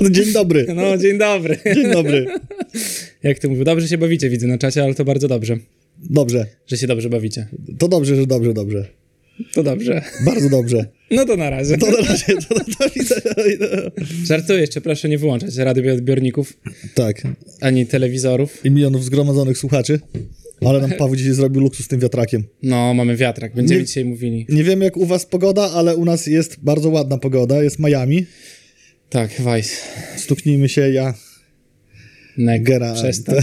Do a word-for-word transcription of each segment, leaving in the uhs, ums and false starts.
No, dzień dobry. No, dzień dobry. Dzień dobry. Jak ty mówisz, dobrze się bawicie, widzę na czacie, ale to bardzo dobrze. Dobrze. Że się dobrze bawicie. To dobrze, że dobrze, dobrze. To dobrze. Bardzo dobrze. No to na razie. To na razie. To, to, to, to, to. Żartuję jeszcze, proszę nie wyłączać radioodbiorników. Tak. Ani telewizorów. I milionów zgromadzonych słuchaczy. Ale nam Paweł dzisiaj zrobił luksus z tym wiatrakiem. No, mamy wiatrak, będziemy nie, dzisiaj mówili. Nie wiem jak u was pogoda, ale u nas jest bardzo ładna pogoda, jest Miami. Tak, Vice. Stuknijmy się, ja... Nek, Gera. Przestań.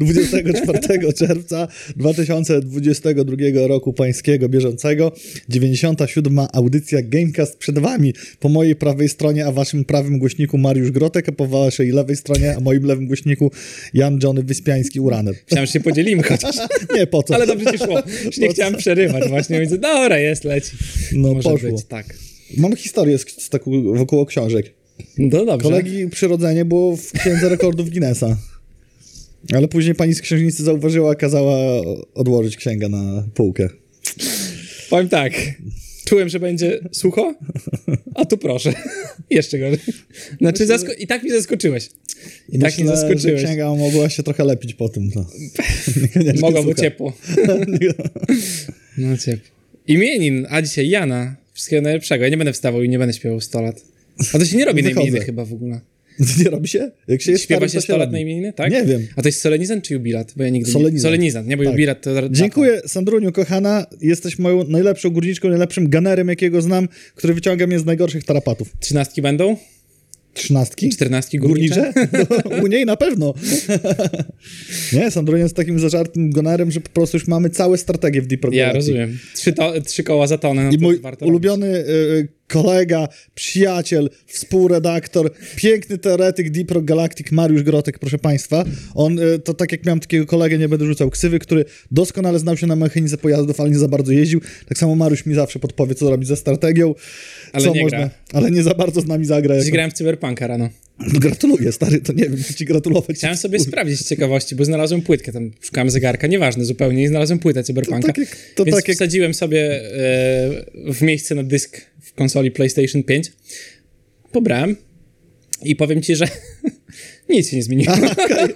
dwudziestego czwartego czerwca dwa tysiące dwudziestego drugiego roku pańskiego bieżącego, dziewięćdziesiąta siódma audycja Gamecast przed wami. Po mojej prawej stronie, a waszym prawym głośniku Mariusz Grotek, a po waszej lewej stronie, a moim lewym głośniku Jan Johnny Wyspiański-Uraner. Chciałem, że się podzielimy chociaż. Nie, po co? Ale dobrze ci szło. Już nie chciałem przerywać właśnie. Więc dobra, jest, leci. No, może poszło. Być, tak. Mam historię z, z taką, wokół książek. No dobrze. Kolegi przyrodzenie było w księdze rekordów Guinnessa. Ale później pani z księżnicy zauważyła, kazała odłożyć księgę na półkę. Powiem tak, czułem, że będzie sucho, a tu proszę, jeszcze gorzej. Znaczy zasko- i tak mi zaskoczyłeś. I, I tak myślę, mi zaskoczyłeś. Że księga mogła się trochę lepić po tym. To. Mogłoby ciepło. No ciepło. Imienin, a dzisiaj Jana, wszystkiego najlepszego. Ja nie będę wstawał i nie będę śpiewał sto lat. A to się nie robi na imieniny chyba w ogóle. Nie robi się? Jak się jest Śpiewa starym, się sto lat na imieniny, tak? Nie wiem. A to jest solenizant czy jubilat? Bo ja nigdy solenizant. Nie... Solenizant, nie? Bo tak. Jubilat to... Dziękuję, Sandruniu, kochana. Jesteś moją najlepszą górniczką, najlepszym ganerem, jakiego znam, który wyciąga mnie z najgorszych tarapatów. Trzynastki będą? Trzynastki? Czternastki górnicze? No, u niej na pewno. Nie, Sandrunia jest takim zażartym gonerem, że po prostu już mamy całe strategie w Deep Rock Galactic. Ja rozumiem. Trzy, to, trzy koła za tonę. I mój ulubiony y, kolega, przyjaciel, współredaktor, piękny teoretyk Deep Rock Galactic, Mariusz Grotek, proszę państwa. On, y, to tak jak miałem takiego kolegę, nie będę rzucał ksywy, który doskonale znał się na mechanice pojazdów, ale nie za bardzo jeździł. Tak samo Mariusz mi zawsze podpowie, co robić ze strategią. Ale co nie można, gra. Ale nie za bardzo z nami zagra. Dziś jako... grałem w Cyberpunka rano. Gratuluję, stary, to nie wiem, czy ci gratulować. Chciałem sobie sprawdzić z ciekawości, bo znalazłem płytkę, tam szukałem zegarka, nieważne zupełnie, i znalazłem płytę Cyberpunka, to tak jak, to więc tak jak... wsadziłem sobie e, w miejsce na dysk w konsoli PlayStation pięć, pobrałem i powiem ci, że nic się nie zmieniło. A, okay.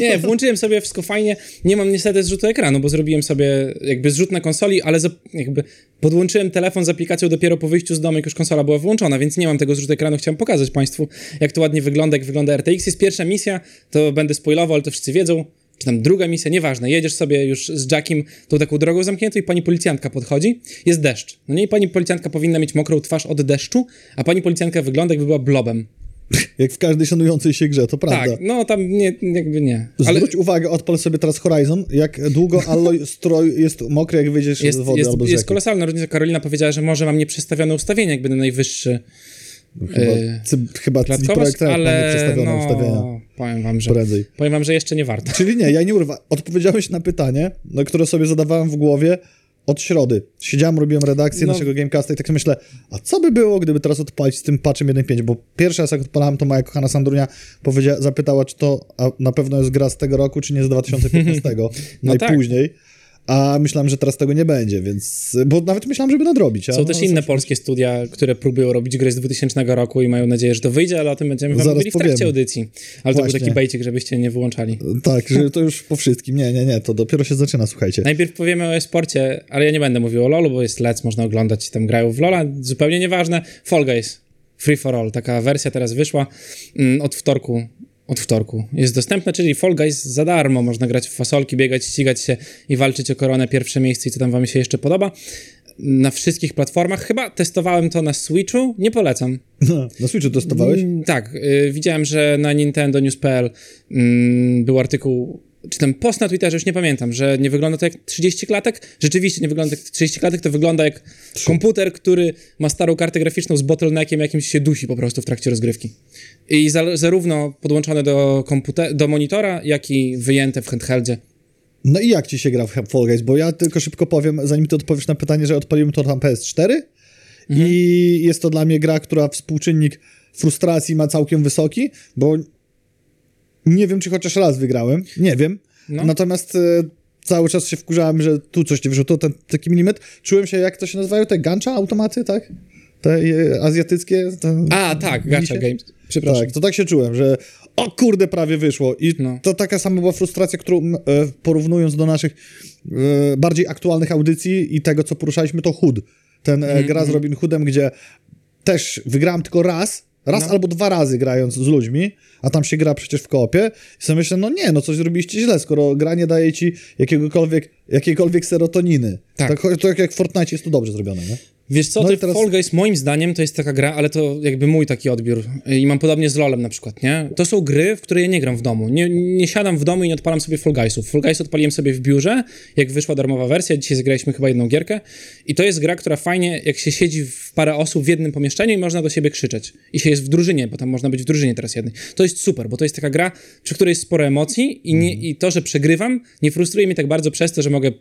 Nie, włączyłem sobie wszystko fajnie, nie mam niestety zrzutu ekranu, bo zrobiłem sobie jakby zrzut na konsoli, ale za, jakby podłączyłem telefon z aplikacją dopiero po wyjściu z domu, jak już konsola była wyłączona, więc nie mam tego zrzutu ekranu, chciałem pokazać państwu, jak to ładnie wygląda, jak wygląda R T X. Jest pierwsza misja, to będę spoilował, ale to wszyscy wiedzą, czy tam druga misja, nieważne, jedziesz sobie już z Jackiem tą taką drogą zamkniętą i pani policjantka podchodzi, jest deszcz, no nie, i pani policjantka powinna mieć mokrą twarz od deszczu, a pani policjantka wygląda, jakby była blobem. Jak w każdej szanującej się grze, to prawda. Tak, no tam nie, jakby nie. Ale... Zwróć uwagę, odpal sobie teraz Horizon, jak długo alloy stroj jest mokry, jak wyjdziesz jest, z wody jest, albo z rzeki. Jest kolosalna różnica. Karolina powiedziała, że może mam nieprzestawione ustawienie, jak będę najwyższy. Chyba, yy, cy, chyba projekt ale... ma nieprzestawione no, ustawienia. Powiem wam, że, powiem wam, że jeszcze nie warto. Czyli nie, ja nie urwa. Odpowiedziałeś na pytanie, no, które sobie zadawałem w głowie od środy. Siedziałem, robiłem redakcję no. naszego Gamecasta i tak myślę, a co by było, gdyby teraz odpalić z tym patchem jeden pięć, bo pierwszy raz jak odpalałem, to moja kochana Sandrunia powiedzia- zapytała, czy to a na pewno jest gra z tego roku, czy nie z dwa tysiące piętnastego, no najpóźniej. Tak. A myślałem, że teraz tego nie będzie, więc... Bo nawet myślałem, żeby nadrobić. A są no, też inne polskie studia, które próbują robić gry z dwutysięcznego roku i mają nadzieję, że to wyjdzie, ale o tym będziemy wam zaraz mówili w trakcie powiemy. Audycji. Ale właśnie. To był taki bejcik, żebyście nie wyłączali. Tak, że to już po wszystkim. Nie, nie, nie, to dopiero się zaczyna, słuchajcie. Najpierw powiemy o e-sporcie, ale ja nie będę mówił o Lolu, bo jest L E D, można oglądać i tam grają w Lola. Zupełnie nieważne. Fall Guys, Free for All, taka wersja teraz wyszła mm, od wtorku. Od wtorku. Jest dostępne, czyli Fall Guys za darmo. Można grać w fasolki, biegać, ścigać się i walczyć o koronę, pierwsze miejsce i co tam wam się jeszcze podoba. Na wszystkich platformach. Chyba testowałem to na Switchu. Nie polecam. Na Switchu testowałeś? Mm, tak. Y, widziałem, że na Nintendo News kropka p l y, był artykuł, czy ten post na Twitterze, już nie pamiętam, że nie wygląda to jak trzydzieści klatek. Rzeczywiście nie wygląda jak trzydzieści klatek, to wygląda jak trzy. Komputer, który ma starą kartę graficzną z bottleneckiem, jakimś się dusi po prostu w trakcie rozgrywki. I za, zarówno podłączone do, komputer- do monitora, jak i wyjęte w handheldzie. No i jak ci się gra w Fall Guys? Bo ja tylko szybko powiem, zanim ty odpowiesz na pytanie, że odpaliłem to tam P S cztery mhm. i jest to dla mnie gra, która współczynnik frustracji ma całkiem wysoki, bo... Nie wiem, czy chociaż raz wygrałem. Nie wiem. No. Natomiast e, cały czas się wkurzałem, że tu coś nie wyszło, to ten taki milimetr. Czułem się, jak to się nazywają, te gancza automaty, tak? Te azjatyckie? Te A, tak, Gacha Games. Przepraszam. Tak, to tak się czułem, że o kurde, prawie wyszło. I no. to taka sama była frustracja, którą e, porównując do naszych e, bardziej aktualnych audycji i tego, co poruszaliśmy, to H U D. Ten e, gra mm-hmm. z Robin Hoodem, gdzie też wygrałem tylko raz, raz no. albo dwa razy grając z ludźmi, a tam się gra przecież w koopie. I sobie myślę, no nie, no coś zrobiliście źle, skoro gra nie daje ci jakiegokolwiek, jakiejkolwiek serotoniny. Tak. To, to jak, jak w Fortnite jest to dobrze zrobione, nie? Wiesz co, no teraz... Fall Guys moim zdaniem to jest taka gra, ale to jakby mój taki odbiór i mam podobnie z Lolem na przykład, nie? To są gry, w które ja nie gram w domu, nie, nie siadam w domu i nie odpalam sobie Fall Guysów. Fall Guys odpaliłem sobie w biurze, jak wyszła darmowa wersja, dzisiaj zagraliśmy chyba jedną gierkę i to jest gra, która fajnie, jak się siedzi w parę osób w jednym pomieszczeniu i można do siebie krzyczeć i się jest w drużynie, bo tam można być w drużynie teraz jednej. To jest super, bo to jest taka gra, przy której jest sporo emocji i, nie, i to, że przegrywam, nie frustruje mnie tak bardzo przez to, że mogę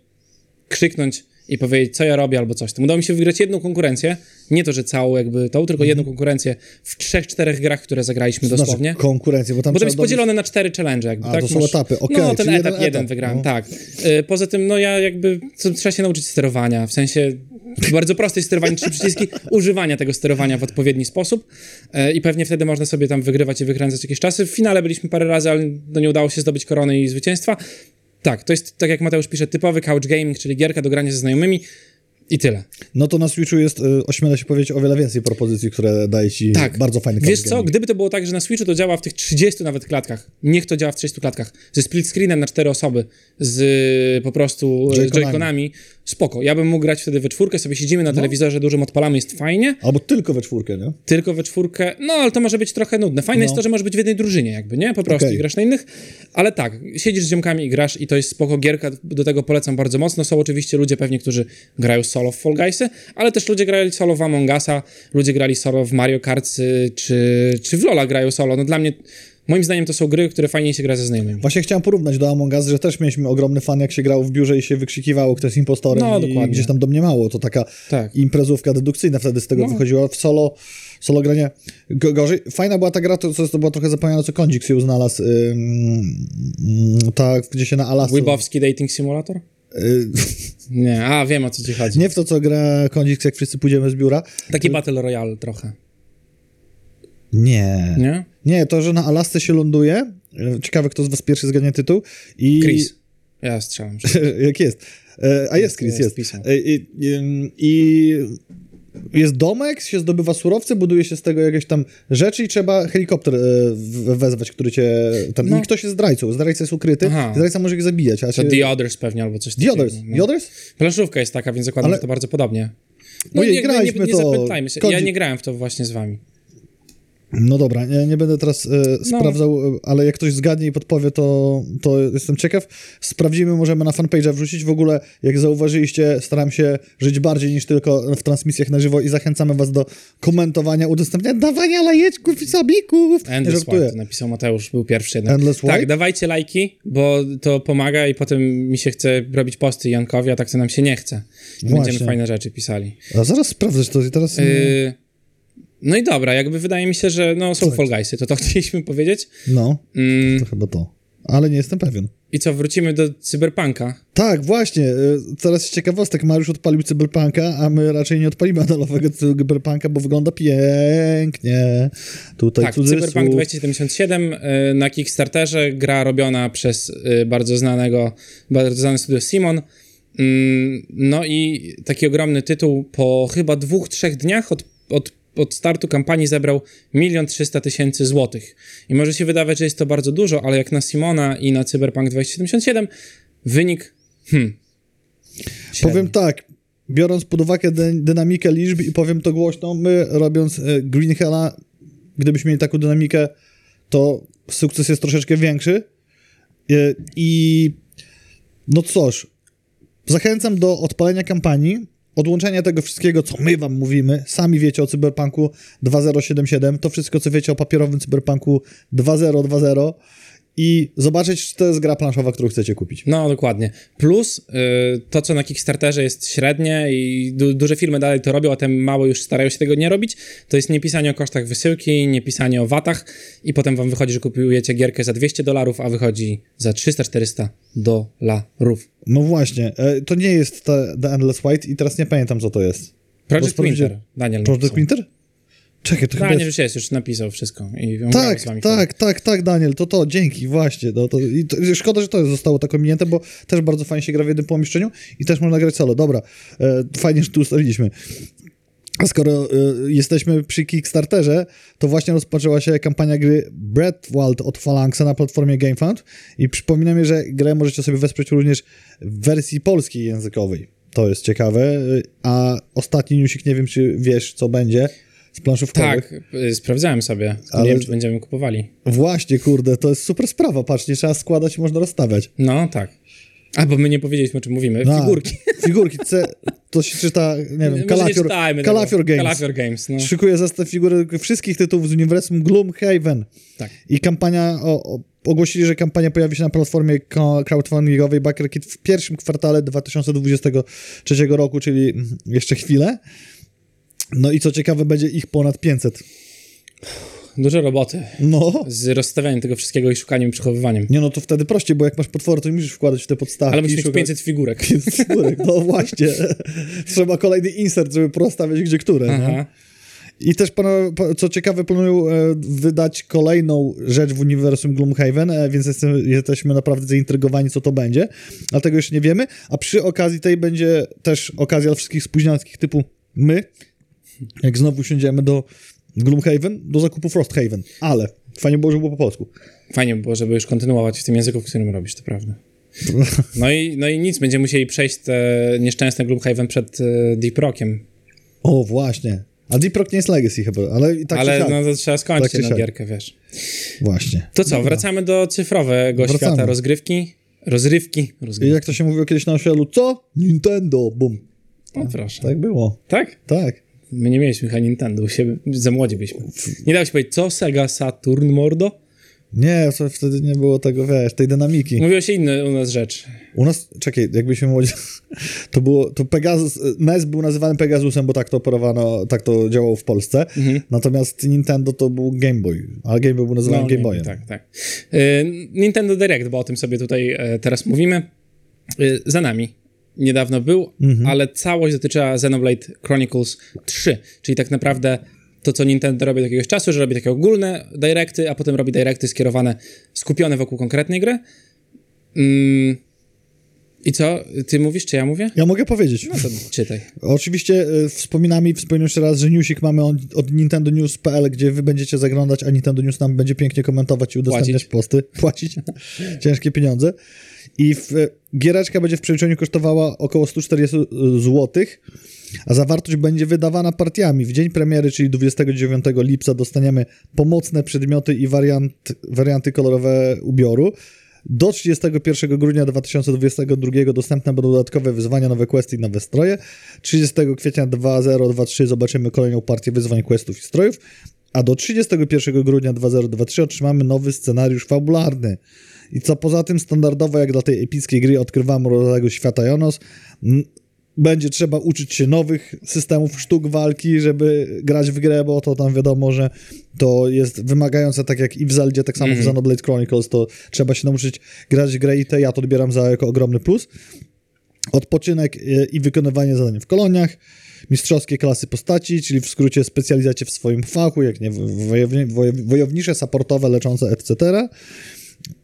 krzyknąć i powiedzieć, co ja robię albo coś. Tam udało mi się wygrać jedną konkurencję, nie to, że całą jakby tą, tylko mm. jedną konkurencję w trzech, czterech grach, które zagraliśmy znaczy, dosłownie. konkurencję, bo tam Bo to jest podzielone na cztery challenge jakby. A, tak? to są Masz... etapy, okej. Okay, no, ten etap jeden, etap, jeden wygrałem, no. tak. Y, poza tym, no ja jakby, co, trzeba się nauczyć sterowania, w sensie bardzo proste sterowanie, trzy przyciski, używania tego sterowania w odpowiedni sposób y, i pewnie wtedy można sobie tam wygrywać i wykręcać jakieś czasy. W finale byliśmy parę razy, ale no, nie udało się zdobyć korony i zwycięstwa. Tak, to jest, tak jak Mateusz pisze, typowy couch gaming, czyli gierka do grania ze znajomymi i tyle. No to na Switchu jest, y, ośmielę się powiedzieć, o wiele więcej propozycji, które daje ci tak. bardzo fajny couch Wiesz gaming. co, gdyby to było tak, że na Switchu to działa w tych trzydziestu nawet klatkach, niech to działa w trzydziestu klatkach, ze split screenem na cztery osoby, z y, po prostu Joy-Conami, spoko. Ja bym mógł grać wtedy we czwórkę, sobie siedzimy na no. telewizorze dużym, odpalamy, jest fajnie. Albo tylko we czwórkę, nie? Tylko we czwórkę, no ale to może być trochę nudne. Fajne no. jest to, że możesz być w jednej drużynie jakby, nie? Po prostu okay. i grasz na innych, ale tak, siedzisz z ziomkami i grasz i to jest spoko gierka, do tego polecam bardzo mocno. Są oczywiście ludzie pewnie, którzy grają solo w Fall Guysy, ale też ludzie grali solo w Among Usa, ludzie grali solo w Mario Kart czy, czy w Lola grają solo. No dla mnie... Moim zdaniem to są gry, które fajnie się gra ze znajomymi. Właśnie chciałem porównać do Among Us, że też mieliśmy ogromny fan, jak się grało w biurze i się wykrzykiwało, kto jest impostorem no, i gdzieś tam domniemało. To taka tak. imprezówka dedukcyjna wtedy z tego no. wychodziła. W solo, solo granie gorzej. Fajna była ta gra, to, to była trochę zapomniana, co Kondzik się znalazł. Ym, tak, gdzie się na Alasce... Wybowski Dating Simulator? Nie, a wiem o co ci chodzi. Nie w to, co gra Kondzik, jak wszyscy pójdziemy z biura. Taki Battle Royale trochę. Nie. Nie? Nie, to, że na Alasce się ląduje. Ciekawe, kto z was pierwszy zgadnie tytuł. I... Chris. Ja strzelam. Jak jest. A jest Chris, jest. jest. I, i, I jest domek, się zdobywa surowce, buduje się z tego jakieś tam rzeczy i trzeba helikopter wezwać, który cię... Tam... No. I ktoś jest zdrajcą. Zdrajca jest ukryty. Aha. Zdrajca może ich zabijać. A się... To The Others pewnie, albo coś takiego. The Others? No. The Others? Planszówka jest taka, więc zakładam, Ale... że to bardzo podobnie. No Ojej, nie, graliśmy nie, nie, nie to. Zapytajmy się. Ja nie grałem w to właśnie z wami. No dobra, nie, nie będę teraz e, sprawdzał, no. ale jak ktoś zgadnie i podpowie, to, to jestem ciekaw. Sprawdzimy, możemy na fanpage'a wrzucić. W ogóle, jak zauważyliście, staram się żyć bardziej niż tylko w transmisjach na żywo i zachęcamy was do komentowania, udostępniania, dawania lajeczków i sabików. Endless White, napisał Mateusz, był pierwszy jednak. Endless White? Tak, dawajcie lajki, bo to pomaga i potem mi się chce robić posty Jankowi, a tak to nam się nie chce. Właśnie. Będziemy fajne rzeczy pisali. A zaraz sprawdzasz to i teraz... Y- No i dobra, jakby wydaje mi się, że no są Fall Guysy, to to chcieliśmy powiedzieć. No, mm. to chyba to, ale nie jestem pewien. I co, wrócimy do Cyberpunka? Tak, właśnie, teraz z ciekawostek, Mariusz odpalił Cyberpunka, a my raczej nie odpalimy analogowego Cyberpunka, bo wygląda pięknie. Tutaj tak, cudzysłów. Cyberpunk dwa tysiące siedemdziesiąt siedem na Kickstarterze, gra robiona przez bardzo znanego, bardzo znane studio Simon. No i taki ogromny tytuł po chyba dwóch, trzech dniach od, od od startu kampanii zebrał milion trzysta tysięcy złotych. I może się wydawać, że jest to bardzo dużo, ale jak na Simona i na Cyberpunk dwa tysiące siedemdziesiąt siedem wynik... Hmm, powiem tak, biorąc pod uwagę dy- dynamikę liczb i powiem to głośno, my robiąc y, Green Hella, gdybyśmy mieli taką dynamikę, to sukces jest troszeczkę większy. Y, I no cóż, zachęcam do odpalenia kampanii, odłączenia tego wszystkiego, co my wam mówimy, sami wiecie o Cyberpunku dwa tysiące siedemdziesiąt siedem, to wszystko, co wiecie o papierowym Cyberpunku dwa tysiące dwadzieścia i zobaczyć, czy to jest gra planszowa, którą chcecie kupić. No, dokładnie. Plus yy, to, co na Kickstarterze jest średnie i du- duże firmy dalej to robią, a te małe już starają się tego nie robić, to jest niepisanie o kosztach wysyłki, niepisanie o watach i potem wam wychodzi, że kupujecie gierkę za dwieście dolarów, a wychodzi za trzysta czterysta dolarów. No właśnie, to nie jest ta, The Endless White i teraz nie pamiętam, co to jest. Project Winter. Daniel Project Winter? Czekaj, to Daniel chyba już jest, już napisał wszystko. I tak, z wami tak, tak, tak, tak, Daniel, to to, dzięki, właśnie. No, to, i to, szkoda, że to zostało tak ominięte, bo też bardzo fajnie się gra w jednym pomieszczeniu i też można grać solo. Dobra, e, fajnie, że tu ustaliliśmy. A skoro y, jesteśmy przy Kickstarterze, to właśnie rozpoczęła się kampania gry Breath Wild od Phalanxa na platformie Gamefound i przypominam, że grę możecie sobie wesprzeć również w wersji polskiej językowej. To jest ciekawe, a ostatni newsik, nie wiem, czy wiesz, co będzie z planszówkowych. Tak, sprawdzałem sobie, ale nie wiem, czy będziemy kupowali. Właśnie, kurde, to jest super sprawa, patrz, nie trzeba składać, można rozstawiać. No, tak. A, bo my nie powiedzieliśmy, o czym mówimy. No, figurki. Figurki, C, to się czyta, nie wiem, Kalafior, nie Kalafior Games. Kalafior Games, no. Szykuje zestaw figur wszystkich tytułów z uniwersum Gloomhaven. Tak. I kampania, o, o, ogłosili, że kampania pojawi się na platformie crowdfundingowej BackerKit w pierwszym kwartale dwa tysiące dwudziestego trzeciego roku, czyli jeszcze chwilę. No i co ciekawe, będzie ich ponad pięćset. Dużo roboty. No. Z rozstawianiem tego wszystkiego i szukaniem i przechowywaniem. Nie, no to wtedy prościej, bo jak masz potwory, to nie musisz wkładać w te podstawki. Ale musisz mieć pięćset figurek. pięćset figurek, no właśnie. Trzeba kolejny insert, żeby porozstawiać gdzie które. Aha. No. I też, co ciekawe, planują wydać kolejną rzecz w uniwersum Gloomhaven, więc jesteśmy naprawdę zaintrygowani, co to będzie. Dlatego jeszcze nie wiemy. A przy okazji tej będzie też okazja dla wszystkich spóźnialskich typu my, jak znowu siądziemy do Gloomhaven, do zakupu Frosthaven, ale fajnie było, żeby było po polsku. Fajnie było, żeby już kontynuować w tym języku, w którym robisz, to prawda. No i, no i nic, będziemy musieli przejść te nieszczęsne Gloomhaven przed Deep Rockiem. O, właśnie. A Deep Rock nie jest Legacy chyba, ale i tak. Ale no to trzeba skończyć tak jedną gierkę, wiesz. Właśnie. To co, dobra. Wracamy do cyfrowego wracamy. Świata rozgrywki, rozrywki, rozgrywki. I jak to się mówiło kiedyś na osiedlu, co? Nintendo, bum. No proszę. Tak było. Tak? Tak. My nie mieliśmy chyba Nintendo, za młodzi byliśmy. Nie dało się powiedzieć, co? Sega Saturn, mordo? Nie, wtedy nie było tego, wiesz, tej dynamiki. Mówiło się inna u nas rzecz. U nas, czekaj, jakbyśmy młodzi, to było, to Pegasus, N E S był nazywany Pegasusem, bo tak to operowano, tak to działało w Polsce, mhm. Natomiast Nintendo to był Game Boy, ale Game Boy był nazywany no, Game Boyem. Tak, tak. Yy, Nintendo Direct, bo o tym sobie tutaj yy, teraz mówimy, yy, za nami. Niedawno był, mm-hmm. ale całość dotyczyła Xenoblade Chronicles trzy, czyli tak naprawdę to, co Nintendo robi od jakiegoś czasu, że robi takie ogólne directy, a potem robi directy skierowane, skupione wokół konkretnej gry. Mm. I co? Ty mówisz, czy ja mówię? Ja mogę powiedzieć. No to czytaj. Oczywiście y, wspominam i wspomnę jeszcze raz, że newsik mamy od, od nintendo news kropka p l, gdzie wy będziecie zaglądać, a Nintendo News nam będzie pięknie komentować i udostępniać Płacić. posty. Płacić. Ciężkie pieniądze. I w, giereczka będzie w przeliczeniu kosztowała około sto czterdzieści złotych, a zawartość będzie wydawana partiami. W dzień premiery, czyli dwudziestego dziewiątego lipca, dostaniemy pomocne przedmioty i wariant, warianty kolorowe ubioru. Do trzydziestego pierwszego grudnia dwa tysiące dwudziestego drugiego dostępne będą dodatkowe wyzwania, nowe questy i nowe stroje. trzydziestego kwietnia dwa tysiące dwudziestego trzeciego zobaczymy kolejną partię wyzwań, questów i strojów, a do trzydziestego pierwszego grudnia dwa tysiące dwudziestego trzeciego otrzymamy nowy scenariusz fabularny. I co poza tym standardowo, jak dla tej epickiej gry Odkrywamy Rozległość Świata Jonos, m- będzie trzeba uczyć się nowych systemów sztuk walki, żeby grać w grę, bo to tam wiadomo, że to jest wymagające, tak jak i w Zeldzie, tak samo mm-hmm. w Xenoblade Chronicles, to trzeba się nauczyć grać w grę i te ja to odbieram za jako ogromny plus. Odpoczynek i wykonywanie zadań w koloniach, mistrzowskie klasy postaci, czyli w skrócie specjalizacie w swoim fachu, jak nie wojowni- woj- wojownicze, supportowe, leczące, et cetera.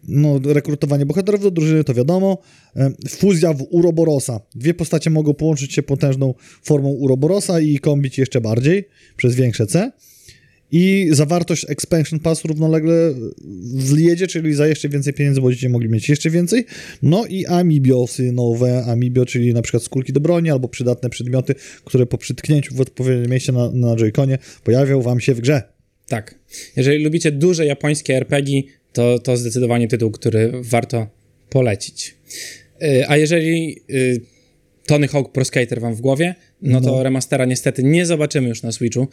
No, rekrutowanie bohaterów do drużyny, to wiadomo. Fuzja w Uroborosa. Dwie postacie mogą połączyć się potężną formą Uroborosa i kombić jeszcze bardziej przez większe C. I zawartość Expansion Pass równolegle wjedzie, czyli za jeszcze więcej pieniędzy będziecie mogli mieć jeszcze więcej. No i amibiosy nowe, amibio, czyli na przykład skórki do broni albo przydatne przedmioty, które po przytknięciu w odpowiednim miejscu na, na Joy-Conie pojawią wam się w grze. Tak. Jeżeli lubicie duże japońskie er pe gie, To, to zdecydowanie tytuł, który warto polecić. Yy, a jeżeli yy, Tony Hawk Pro Skater wam w głowie, no, no to remastera niestety nie zobaczymy już na Switchu.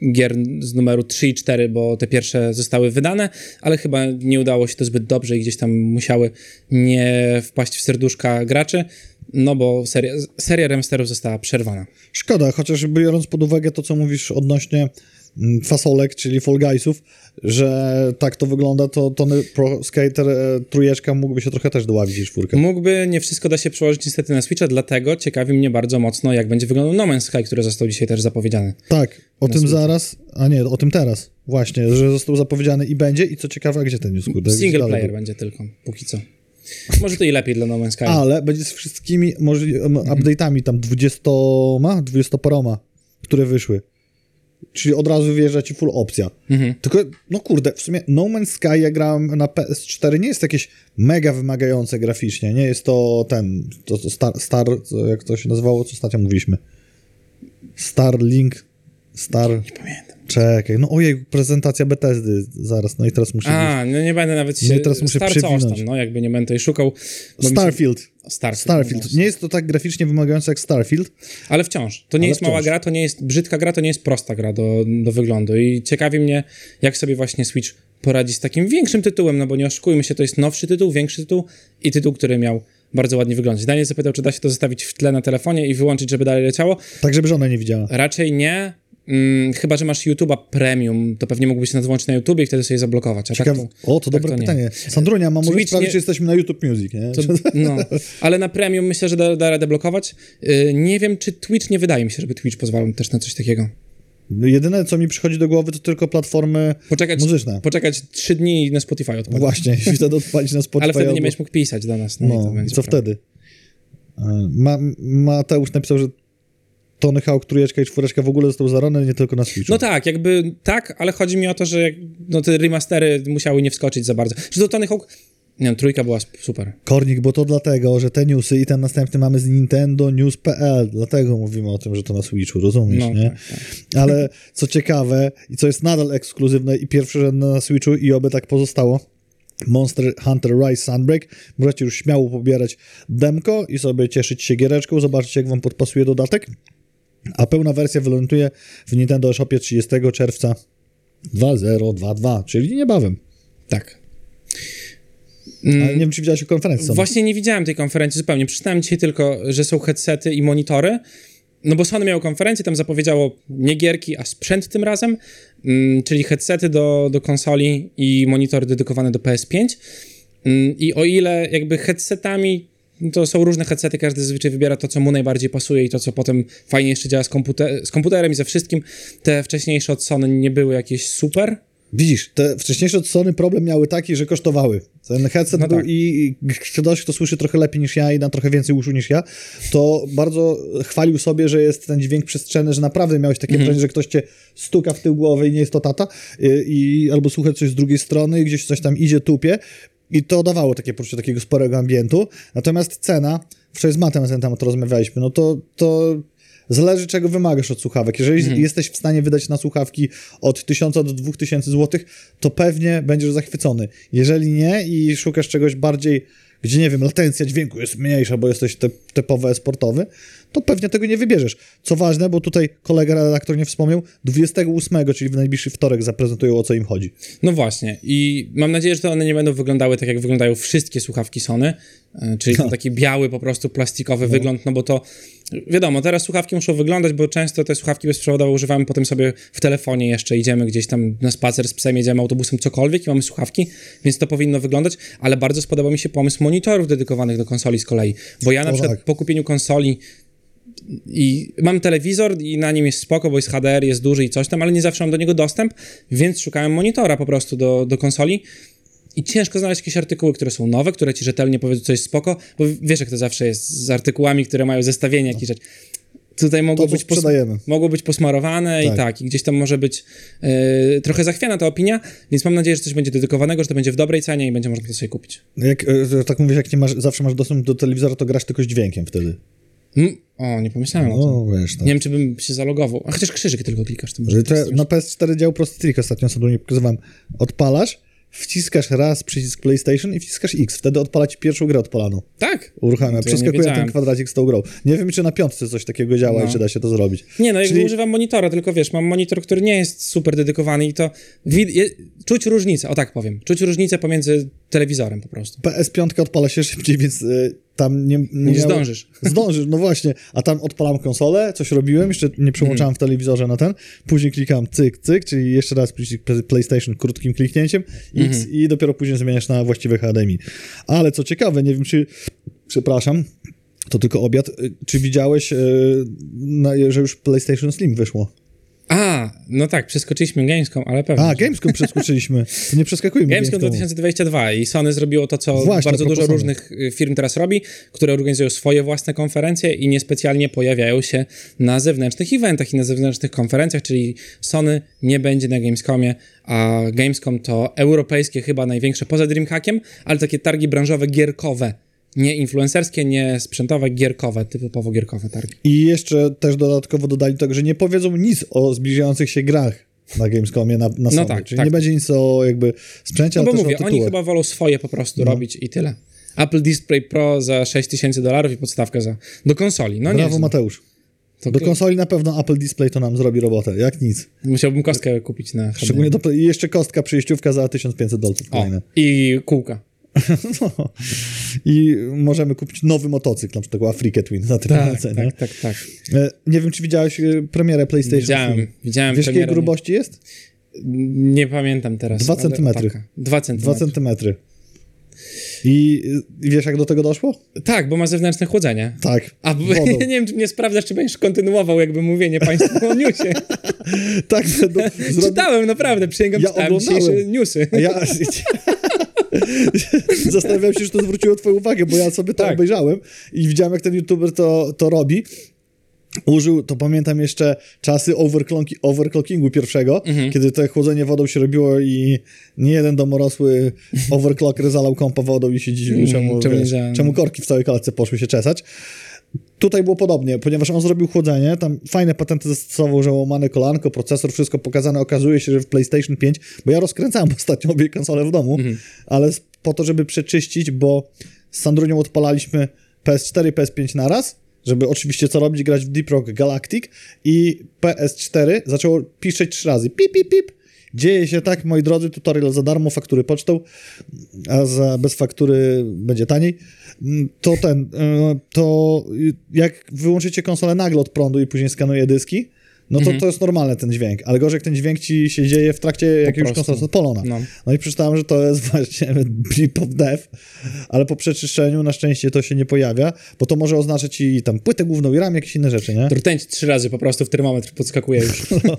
Yy, gier z numeru trzy i cztery, bo te pierwsze zostały wydane, ale chyba nie udało się to zbyt dobrze i gdzieś tam musiały nie wpaść w serduszka graczy, no bo seria, seria remasterów została przerwana. Szkoda, chociaż biorąc pod uwagę to, co mówisz odnośnie fasolek, czyli Fall Guysów, że tak to wygląda, to Tony Pro Skater e, trójeczka mógłby się trochę też doławić i czwórkę. Mógłby, nie wszystko da się przełożyć niestety na Switcha, dlatego ciekawi mnie bardzo mocno, jak będzie wyglądał No Man's Sky, który został dzisiaj też zapowiedziany. Tak, o tym Switcha. Zaraz, a nie, o tym teraz właśnie, że został zapowiedziany i będzie i co ciekawe, gdzie ten news? Single player był. Będzie tylko, póki co. Może to i lepiej dla No Man's Sky. Ale będzie z wszystkimi możli- update'ami tam dwudziestoma, dwudziestoparoma, które wyszły. Czyli od razu wyjeżdża ci full opcja. Mhm. Tylko, no kurde, w sumie No Man's Sky, ja grałem na P S cztery, nie jest jakieś mega wymagające graficznie, nie jest to ten, to, to star, star, jak to się nazywało, co ostatnio mówiliśmy? Starlink, Star... Nie pamiętam. Czekaj, no ojej, prezentacja Bethesdy zaraz, no i teraz muszę... A, no nie będę nawet się... No teraz muszę przywinąć. Tam, no jakby nie będę tutaj szukał. Starfield. Się... Starfield. Starfield. Nie jest to tak graficznie wymagające jak Starfield. Ale wciąż. To nie Ale jest wciąż. Mała gra, to nie jest brzydka gra, to nie jest prosta gra do, do wyglądu i ciekawi mnie, jak sobie właśnie Switch poradzi z takim większym tytułem, no bo nie oszukujmy się, to jest nowszy tytuł, większy tytuł i tytuł, który miał bardzo ładnie wyglądać. Daniel zapytał, czy da się to zostawić w tle na telefonie i wyłączyć, żeby dalej leciało. Tak, żeby żona nie widziała. Raczej nie. Hmm, chyba, że masz YouTube'a Premium, to pewnie mógłbyś nas włączyć na YouTube i wtedy sobie zablokować. A Ciekawe... tak to, o, to tak dobre to pytanie. Sandrunia, mam może sprawić, nie... czy jesteśmy na YouTube Music, nie? To, no. Ale na Premium myślę, że da, da radę blokować. Yy, nie wiem, czy Twitch, nie wydaje mi się, żeby Twitch pozwalał też na coś takiego. Jedyne, co mi przychodzi do głowy, to tylko platformy poczekać, muzyczne. Poczekać trzy dni na Spotify odpalić. Właśnie, jeśli to odpalić na Spotify. Ale wtedy nie będziesz mógł pisać do nas. No, no i to będzie co prawie. Wtedy? Ma, Mateusz napisał, że Tony Hawk, trójeczka i czwóreczka w ogóle został zarony, nie tylko na Switchu. No tak, jakby tak, ale chodzi mi o to, że no, te remastery musiały nie wskoczyć za bardzo. Czy to Tony Hawk... Nie wiem, trójka była super. Kornik, bo to dlatego, że te newsy i ten następny mamy z Nintendo News kropka p l, dlatego mówimy o tym, że to na Switchu, rozumiesz, no, nie? Tak, tak. Ale co ciekawe i co jest nadal ekskluzywne i pierwszorzędne na Switchu i oby tak pozostało, Monster Hunter Rise Sunbreak. Możecie już śmiało pobierać demko i sobie cieszyć się giereczką, zobaczyć jak wam podpasuje dodatek. A pełna wersja wyląduje w Nintendo eShopie trzydziestego czerwca dwa tysiące dwudziestego drugiego, czyli niebawem. Tak. Mm, Ale nie wiem, czy widziałeś o konferencji. Sony. Właśnie nie widziałem tej konferencji zupełnie. Przeczytałem dzisiaj tylko, że są headsety i monitory. No bo Sony miało konferencję, tam zapowiedziało nie gierki, a sprzęt tym razem, mm, czyli headsety do, do konsoli i monitory dedykowane do P S pięć. Mm, I o ile jakby headsetami... To są różne headsety, każdy zazwyczaj wybiera to, co mu najbardziej pasuje i to, co potem fajnie jeszcze działa z, komputer- z komputerem i ze wszystkim. Te wcześniejsze od Sony nie były jakieś super. Widzisz, te wcześniejsze od Sony problem miały taki, że kosztowały. Ten headset no był tak. i, i ktoś, kto słyszy trochę lepiej niż ja i na trochę więcej uszu niż ja, to bardzo chwalił sobie, że jest ten dźwięk przestrzenny, że naprawdę miałeś takie wrażenie, mm-hmm. że ktoś cię stuka w tył głowy i nie jest to tata, i, i albo słucha coś z drugiej strony i gdzieś coś tam idzie, tupie. I to dawało takie poczucie takiego sporego ambientu. Natomiast cena, wczoraj z Matem tam o to rozmawialiśmy, no to, to zależy czego wymagasz od słuchawek. Jeżeli mm. jesteś w stanie wydać na słuchawki od tysiąca do dwóch tysięcy złotych, to pewnie będziesz zachwycony. Jeżeli nie i szukasz czegoś bardziej, gdzie nie wiem, latencja dźwięku jest mniejsza, bo jesteś te, typowo e-sportowy, to pewnie tego nie wybierzesz. Co ważne, bo tutaj kolega redaktor nie wspomniał, dwudziestego ósmego, czyli w najbliższy wtorek zaprezentują, o co im chodzi. No właśnie i mam nadzieję, że to one nie będą wyglądały tak, jak wyglądają wszystkie słuchawki Sony, czyli no. taki biały po prostu plastikowy no. wygląd, no bo to wiadomo, teraz słuchawki muszą wyglądać, bo często te słuchawki bezprzewodowe używamy potem sobie w telefonie jeszcze, idziemy gdzieś tam na spacer z psem, jedziemy autobusem, cokolwiek i mamy słuchawki, więc to powinno wyglądać, ale bardzo spodoba mi się pomysł monitorów dedykowanych do konsoli z kolei, bo ja na o przykład tak. po kupieniu konsoli i mam telewizor i na nim jest spoko, bo jest H D R, jest duży i coś tam, ale nie zawsze mam do niego dostęp, więc szukałem monitora po prostu do, do konsoli. I ciężko znaleźć jakieś artykuły, które są nowe, które ci rzetelnie powiedzą, coś spoko, bo wiesz, jak to zawsze jest z artykułami, które mają zestawienie jakichś rzeczy. Tutaj mogło, to, być, posm- mogło być posmarowane tak. i tak, i gdzieś tam może być yy, trochę zachwiana ta opinia, więc mam nadzieję, że coś będzie dedykowanego, że to będzie w dobrej cenie i będzie można to sobie kupić. Jak, tak mówisz, jak nie masz, zawsze masz dostęp do telewizora, to grasz tylko z dźwiękiem wtedy. Mm. O, nie pomyślałem no, o tym. Wiesz, tak. Nie wiem, czy bym się zalogował. A chociaż krzyżyk tylko klikasz. To może te, na P S cztery dział prosty trik ostatnio sobie nie pokazywałem. Odpalasz, wciskasz raz przycisk PlayStation i wciskasz X. Wtedy odpala ci pierwszą grę odpalaną. Tak. Uruchamia. Ja Przeskakuje ten kwadracik z tą grą. Nie wiem, czy na piątce coś takiego działa no. i czy da się to zrobić. Nie, no Czyli... jakby używam monitora, tylko wiesz, mam monitor, który nie jest super dedykowany i to... Czuć różnicę, o tak powiem. Czuć różnicę pomiędzy telewizorem po prostu. P S pięć odpala się szybciej, więc y, tam nie... Nie, nie miało... zdążysz. Zdążysz, no właśnie. A tam odpalam konsolę, coś robiłem, jeszcze nie przełączałem w telewizorze na ten, później klikam cyk, cyk, czyli jeszcze raz PlayStation krótkim kliknięciem, X mhm. i dopiero później zmieniasz na właściwe H D M I. Ale co ciekawe, nie wiem czy... Przepraszam, to tylko obiad. Czy widziałeś, y, na, że już PlayStation Slim wyszło? A, no tak, przeskoczyliśmy Gamescom, ale pewnie. A, Gamescom przeskoczyliśmy, to nie przeskakujmy. Gamescom dwa tysiące dwadzieścia dwa i Sony zrobiło to, co Właśnie, bardzo dużo Sony. różnych firm teraz robi, które organizują swoje własne konferencje i niespecjalnie pojawiają się na zewnętrznych eventach i na zewnętrznych konferencjach, czyli Sony nie będzie na Gamescomie, a Gamescom to europejskie chyba największe, poza Dreamhackiem, ale takie targi branżowe, gierkowe. Nie influencerskie, nie sprzętowe, gierkowe, typowo gierkowe targi. I jeszcze też dodatkowo dodali to, że nie powiedzą nic o zbliżających się grach na Gamescomie, na, na Sony. No tak, czyli tak. nie będzie nic o jakby sprzęcie, no ale bo też mówię, o oni chyba wolą swoje po prostu no. robić i tyle. Apple Display Pro za sześć tysięcy dolarów i podstawkę za do konsoli. No Brawo nie Mateusz. To... Do konsoli na pewno Apple Display to nam zrobi robotę, jak nic. Musiałbym kostkę kupić na... Szczególnie do... I jeszcze kostka, przejściówka za tysiąc pięćset dolców. O, i kółka. No. I możemy kupić nowy motocykl, na przykład Africa Twin za tyle tak, cenę. Tak, tak, tak. Nie wiem, czy widziałeś premierę PlayStation Widziałem, film. widziałem Wiesz, jakiej grubości nie... jest? Nie pamiętam teraz. Dwa centymetry. Dwa centymetry. Dwa centymetry. I wiesz, jak do tego doszło? Tak, bo ma zewnętrzne chłodzenie. Tak. A bo, nie wiem, czy mnie sprawdzasz, czy będziesz kontynuował jakby mówienie państwu o newsie. Tak. Do, zrobi... Czytałem, naprawdę, przysięgam, ja czytałem dzisiejsze newsy. A ja... Zastanawiałem się, że to zwróciło twoją uwagę, bo ja sobie to tak. obejrzałem i widziałem, jak ten youtuber to, to robi. Użył, to pamiętam jeszcze czasy overclocki, overclockingu pierwszego, mhm. kiedy to chłodzenie wodą się robiło i nie jeden domorosły overclocker zalał kompa wodą i się dziwił, czemu, czemu, czemu korki w całej kalce poszły się czesać. Tutaj było podobnie, ponieważ on zrobił chłodzenie, tam fajne patenty zastosował, że łamane kolanko, procesor, wszystko pokazane. Okazuje się, że w PlayStation pięć, bo ja rozkręcałem ostatnio obie konsole w domu, mm-hmm. ale po to, żeby przeczyścić, bo z Sandrunią odpalaliśmy P S cztery i P S pięć naraz, żeby oczywiście co robić, grać w Deep Rock Galactic i P S cztery zaczęło piszczeć trzy razy, pip, pip, pip. Dzieje się tak, moi drodzy, tutorial za darmo, faktury pocztą, a za bez faktury będzie taniej. To ten, to jak wyłączycie konsolę nagle od prądu i później skanuje dyski, no to mm-hmm. to jest normalny ten dźwięk, ale gorzej jak ten dźwięk ci się dzieje w trakcie jakiegoś konsola odpalona. No. no i przeczytałem, że to jest właśnie blip of death, ale po przeczyszczeniu na szczęście to się nie pojawia, bo to może oznaczać i tam płytę główną i RAM, jakieś inne rzeczy, nie? Rtęć trzy razy po prostu w termometr podskakuje już. No,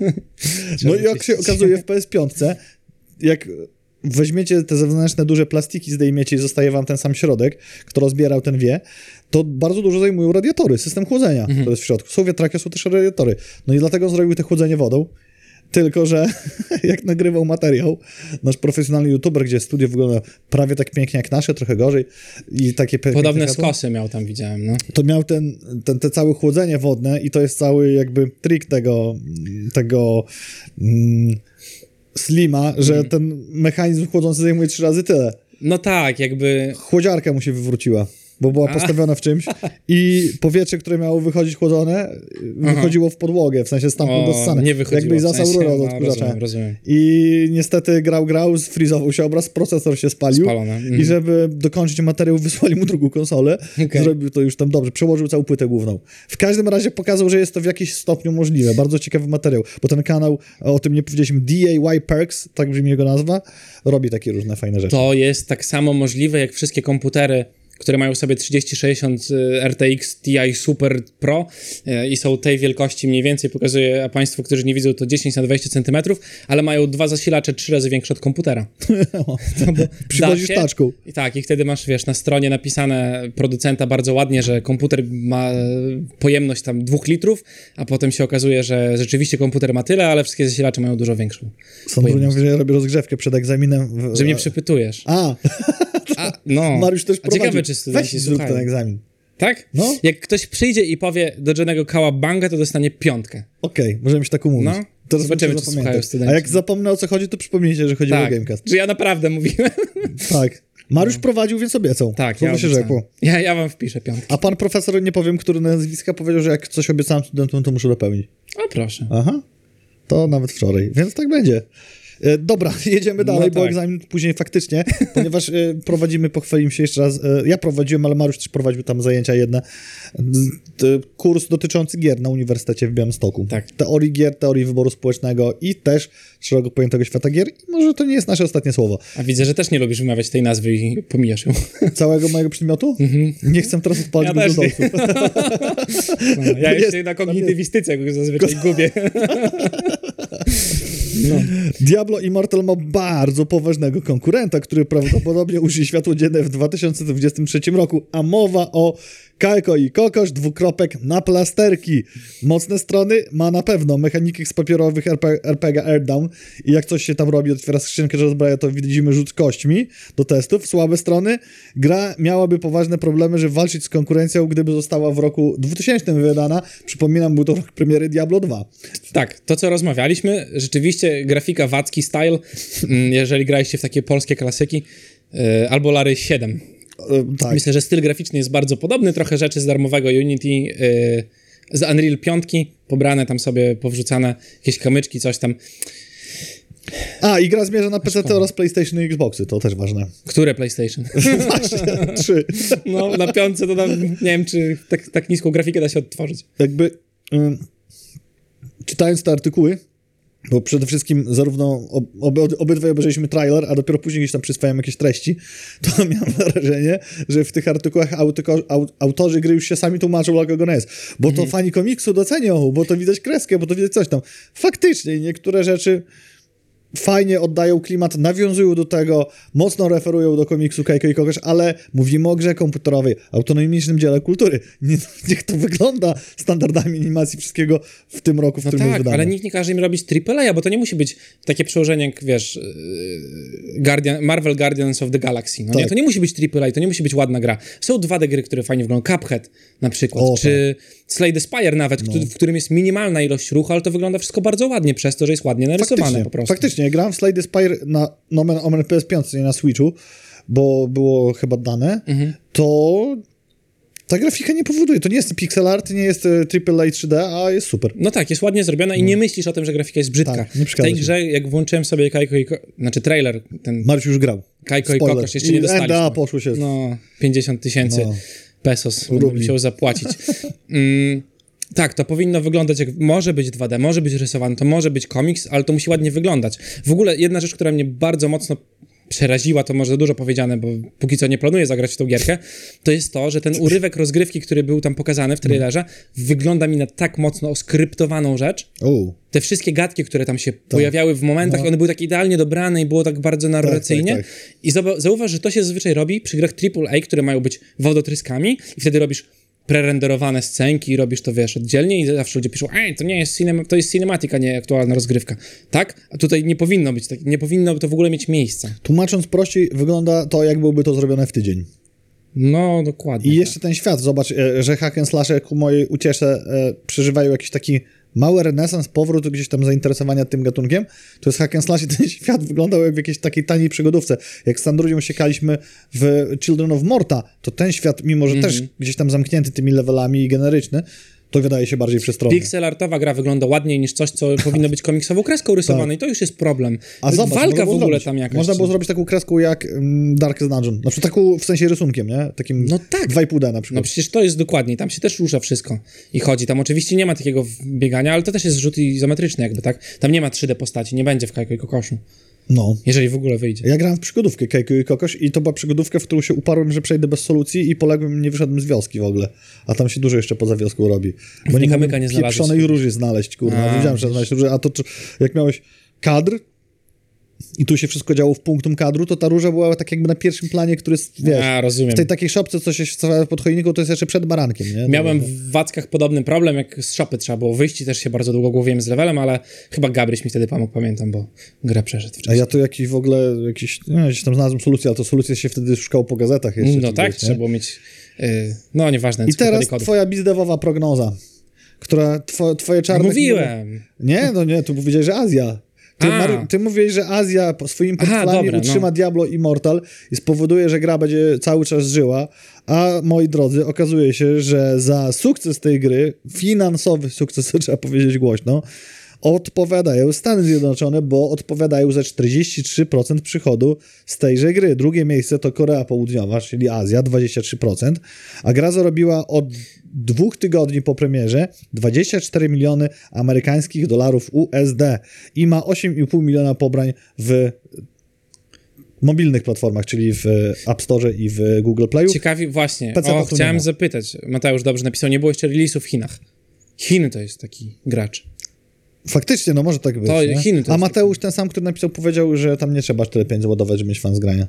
no i jak się okazuje w P S pięć, jak weźmiecie te zewnętrzne duże plastiki, zdejmiecie i zostaje wam ten sam środek, kto rozbierał, ten wie, to bardzo dużo zajmują radiatory, system chłodzenia, mhm. który jest w środku. Są wiatraki, są też radiatory. No i dlatego zrobił te chłodzenie wodą, tylko że jak nagrywał materiał, nasz profesjonalny youtuber, gdzie studio wygląda prawie tak pięknie jak nasze, trochę gorzej i takie... Podobne skosy miał tam, widziałem, no. To miał ten, ten, te całe chłodzenie wodne i to jest cały jakby trik tego... tego mm, Slima, że mm. ten mechanizm chłodzący zajmuje trzy razy tyle. No tak, jakby... Chłodziarka mu się wywróciła, bo była A. postawiona w czymś i powietrze, które miało wychodzić chłodzone, wychodziło Aha. w podłogę, w sensie stamtąd dossane. Nie wychodziło. Jakbyś zasał w sensie, rurę od odkurzacza. No, rozumiem, rozumiem. I niestety grał, grał, sfrizował się obraz, procesor się spalił mm. i żeby dokończyć materiał, wysłali mu drugą konsolę. Okay. Zrobił to już tam dobrze, przełożył całą płytę główną. W każdym razie pokazał, że jest to w jakiś stopniu możliwe. Bardzo ciekawy materiał, bo ten kanał, o tym nie powiedzieliśmy, D I Y Perks, tak brzmi jego nazwa, robi takie różne fajne rzeczy. To jest tak samo możliwe, jak wszystkie komputery, które mają sobie trzydzieści sześćdziesiąt R T X Ti Super Pro i są tej wielkości mniej więcej, pokazuję Państwu, którzy nie widzą, to dziesięć na dwadzieścia centymetrów, ale mają dwa zasilacze trzy razy większe od komputera. Przywozisz taczką. I tak, i wtedy masz, wiesz, na stronie napisane producenta bardzo ładnie, że komputer ma pojemność tam dwóch litrów, a potem się okazuje, że rzeczywiście komputer ma tyle, ale wszystkie zasilacze mają dużo większą. Sądrunia mówi, że ja robię rozgrzewkę przed egzaminem. W... Że mnie przypytujesz. A, a no. Mariusz też prowadził. Ciekawe, czy studenci zrób ten egzamin. Tak? No. Jak ktoś przyjdzie i powie do Johnny'ego Kałabanga, to dostanie piątkę. Okej, okay, możemy się tak umówić. No. To zobaczymy, czy słuchają studenci. A jak zapomnę, o co chodzi, to przypomnijcie, że chodziło tak. o Gamecast. Czy ja naprawdę mówiłem. Tak. Mariusz no. prowadził, więc obiecał. Tak, ja, się rzekło. Ja, ja wam wpiszę piątkę. A pan profesor, nie powiem, który nazwiska, powiedział, że jak coś obiecałem studentom, to muszę dopełnić. A proszę. Aha. To nawet wczoraj, więc tak będzie. Dobra, jedziemy dalej, no tak. Bo egzamin później faktycznie, ponieważ prowadzimy, pochwalim się jeszcze raz, ja prowadziłem, ale Mariusz też prowadził tam zajęcia jedne, kurs dotyczący gier na Uniwersytecie w Białymstoku. Tak. Teorii gier, teorii wyboru społecznego i też szeroko pojętego świata gier i może to nie jest nasze ostatnie słowo. A widzę, że też nie lubisz wymawiać tej nazwy i pomijasz ją. Całego mojego przedmiotu? Mm-hmm. Nie chcę teraz odpalić ja dużo osób. No, ja jest, jeszcze na kognitywistyce zazwyczaj Ko- gubię. No. Diablo Immortal ma bardzo poważnego konkurenta, który prawdopodobnie ujrzy światło dzienne w dwa tysiące dwudziestym trzecim roku, a mowa o Kajko i Kokosz, dwukropek na plasterki. Mocne strony ma na pewno mechaniki z papierowych R P G Airdown i jak coś się tam robi, otwiera skrzynkę, że rozbraja, to widzimy rzut kośćmi do testów. Słabe strony. Gra miałaby poważne problemy, żeby walczyć z konkurencją, gdyby została w roku dwutysięcznym wydana. Przypominam, był to rok premiery Diablo dwa. Tak, to co rozmawialiśmy, rzeczywiście grafika Wacki style, jeżeli graliście w takie polskie klasyki, albo Lary siedem. Tak. Myślę, że styl graficzny jest bardzo podobny, trochę rzeczy z darmowego Unity, yy, z Unreal pięć, pobrane tam sobie, powrzucane, jakieś kamyczki, coś tam. A, i gra zmierza na P C oraz PlayStation i Xboxy, to też ważne. Które PlayStation? Właśnie, trzy. No, na piątce to tam, nie wiem, czy tak, tak niską grafikę da się odtworzyć. Jakby, yy, czytając te artykuły, bo przede wszystkim zarówno ob, ob, obydwaj obejrzeliśmy trailer, a dopiero później gdzieś tam przyswajam jakieś treści, to miałem wrażenie, że w tych artykułach autyko, aut, autorzy gry już się sami tłumaczą, dlaczego ona jest. Bo to mm-hmm. fani komiksu docenią, bo to widać kreskę, bo to widać coś tam. Faktycznie niektóre rzeczy fajnie oddają klimat, nawiązują do tego, mocno referują do komiksu Kajko i Kokosz, ale mówimy o grze komputerowej, autonomicznym dziele kultury. Nie, niech to wygląda standardami animacji wszystkiego w tym roku, w no którym tak, jest wydane. Ale nikt nie każe im robić triple A, bo to nie musi być takie przełożenie jak, wiesz, Guardian, Marvel Guardians of the Galaxy. No tak. Nie, to nie musi być triple A, to nie musi być ładna gra. Są dwa D gry, które fajnie wyglądają. Cuphead na przykład, o, czy tak. Slay the Spire nawet, no. w którym jest minimalna ilość ruchu, ale to wygląda wszystko bardzo ładnie przez to, że jest ładnie narysowane faktycznie, po prostu. Faktycznie. Ja grałem w Slay the Spire na nomen omen P S pięć, nie na Switchu, bo było chyba dane, mhm. to ta grafika nie powoduje. To nie jest pixel art, nie jest triple A trzy D, a jest super. No tak, jest ładnie zrobiona i no. nie myślisz o tym, że grafika jest brzydka. Tak, nie w tej grze, się. Jak włączyłem sobie Kajko i Kokosz, znaczy trailer, ten... Mariusz już grał. Kajko Spoiler. I Kokosz, jeszcze I nie dostaliśmy. Enda poszło się. No, pięćdziesiąt tysięcy no. pesos bym musiał zapłacić. mm. Tak, to powinno wyglądać jak... Może być dwa D, może być rysowany, to może być komiks, ale to musi ładnie wyglądać. W ogóle jedna rzecz, która mnie bardzo mocno przeraziła, to może za dużo powiedziane, bo póki co nie planuję zagrać w tą gierkę, to jest to, że ten urywek rozgrywki, który był tam pokazany w trailerze, wygląda mi na tak mocno oskryptowaną rzecz. Ooh. Te wszystkie gadki, które tam się tak. pojawiały w momentach, no. one były tak idealnie dobrane i było tak bardzo narracyjnie. Tak, tak, tak. I zauwa- zauważ, że to się zazwyczaj robi przy grach triple A, które mają być wodotryskami i wtedy robisz prerenderowane scenki i robisz to, wiesz, oddzielnie i zawsze ludzie piszą, ej, to nie jest cinema, to jest cinematika, nie aktualna rozgrywka, tak? A tutaj nie powinno być tak, nie powinno to w ogóle mieć miejsca. Tłumacząc prościej, wygląda to, jak byłby to zrobione w tydzień. No, dokładnie. I jeszcze tak. ten świat, zobacz, że hack and slash, ku mojej uciesze, przeżywają jakiś taki mały renesans, powrót gdzieś tam zainteresowania tym gatunkiem, to jest hack and slash i ten świat wyglądał jak w jakiejś takiej taniej przygodówce. Jak z Androidą siekaliśmy w Children of Morta, to ten świat, mimo że mm-hmm. też gdzieś tam zamknięty tymi levelami i generyczny, to wydaje się bardziej przestronny. Pixelartowa gra wygląda ładniej niż coś, co powinno być komiksową kreską rysowaną tak. i to już jest problem. A zobacz, walka w ogóle zrobić. Tam jakaś. Można było zrobić taką kreską jak Dark Dungeon. Na przykład taką w sensie rysunkiem, nie? Takim no tak. dwa i pół D na przykład. No przecież to jest dokładnie. Tam się też rusza wszystko i chodzi. Tam oczywiście nie ma takiego biegania, ale to też jest rzut izometryczny jakby, tak? Tam nie ma trzy D postaci, nie będzie w Kajko i Kokoszu. No. Jeżeli w ogóle wyjdzie. Ja grałem w przygodówkę Kajko i Kokosz i to była przygodówka, w którą się uparłem, że przejdę bez solucji i poległem, nie wyszedłem z wioski w ogóle. A tam się dużo jeszcze poza wioską robi. Bo nie mogłem pieprzonej róży znaleźć, kurwa. A, wiedziałem, że znaleźć róże. A to jak miałeś kadr i tu się wszystko działo w punktum kadru, to ta róża była tak jakby na pierwszym planie, który jest, wiesz, A, rozumiem. W tej takiej szopce, co się wstawiało pod choiniką, to jest jeszcze przed barankiem, nie? Miałem w Wackach podobny problem, jak z szopy trzeba było wyjść i też się bardzo długo głowiłem z levelem, ale chyba Gabryś mi wtedy pomógł, pamiętam, bo grę przeszedł wcześniej. A ja tu jakiś w ogóle, jakiś, nie wiem, tam znalazłem solucję, ale to solucję się wtedy szukało po gazetach jeszcze. No tak, trzeba było mieć, yy, no nieważne. I teraz twoja bizdewowa prognoza, która, two, twoje czarne... Mówiłem! Chmury. Nie, no nie, tu powiedziałeś, że Azja. Ty, Mary, ty mówiłeś, że Azja po swoim portfelami utrzyma no. Diablo Immortal i spowoduje, że gra będzie cały czas żyła, a moi drodzy, okazuje się, że za sukces tej gry, finansowy sukces, trzeba powiedzieć głośno, odpowiadają Stany Zjednoczone, bo odpowiadają za czterdzieści trzy procent przychodu z tejże gry. Drugie miejsce to Korea Południowa, czyli Azja, dwadzieścia trzy procent, a gra zarobiła od dwóch tygodni po premierze dwadzieścia cztery miliony amerykańskich dolarów U S D i ma osiem i pół miliona pobrań w mobilnych platformach, czyli w App Store i w Google Playu. Ciekawi, właśnie, o, chciałem zapytać, Mateusz dobrze napisał, nie było jeszcze release'u w Chinach. Chiny to jest taki gracz. Faktycznie, no może tak być. To Chiny to A Mateusz, taki... ten sam, który napisał, powiedział, że tam nie trzeba aż tyle pieniędzy ładować, żeby mieć fan z grania.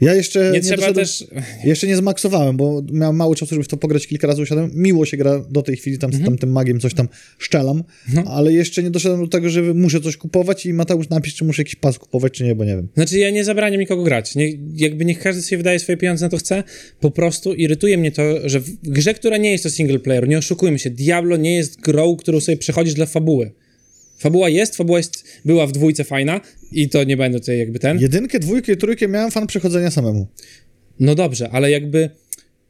Ja jeszcze nie, nie trzeba doszedłem, też... jeszcze nie zmaksowałem, bo miałem mało czasu, żeby w to pograć, kilka razy usiadłem. Miło się gra do tej chwili, tam mm-hmm. z tam, tym magiem coś tam szczelam, no. ale jeszcze nie doszedłem do tego, że muszę coś kupować i Mateusz napisz, czy muszę jakiś pas kupować, czy nie, bo nie wiem. Znaczy ja nie zabraniam nikogo grać. Nie, jakby niech każdy sobie wydaje swoje pieniądze na to chce. Po prostu irytuje mnie to, że w grze, która nie jest to single player, nie oszukujmy się, Diablo nie jest grą, którą sobie przechodzisz dla fabuły. Fabuła jest, fabuła jest, była w dwójce fajna i to nie będę tutaj jakby ten... Jedynkę, dwójkę i trójkę miałem fan przechodzenia samemu. No dobrze, ale jakby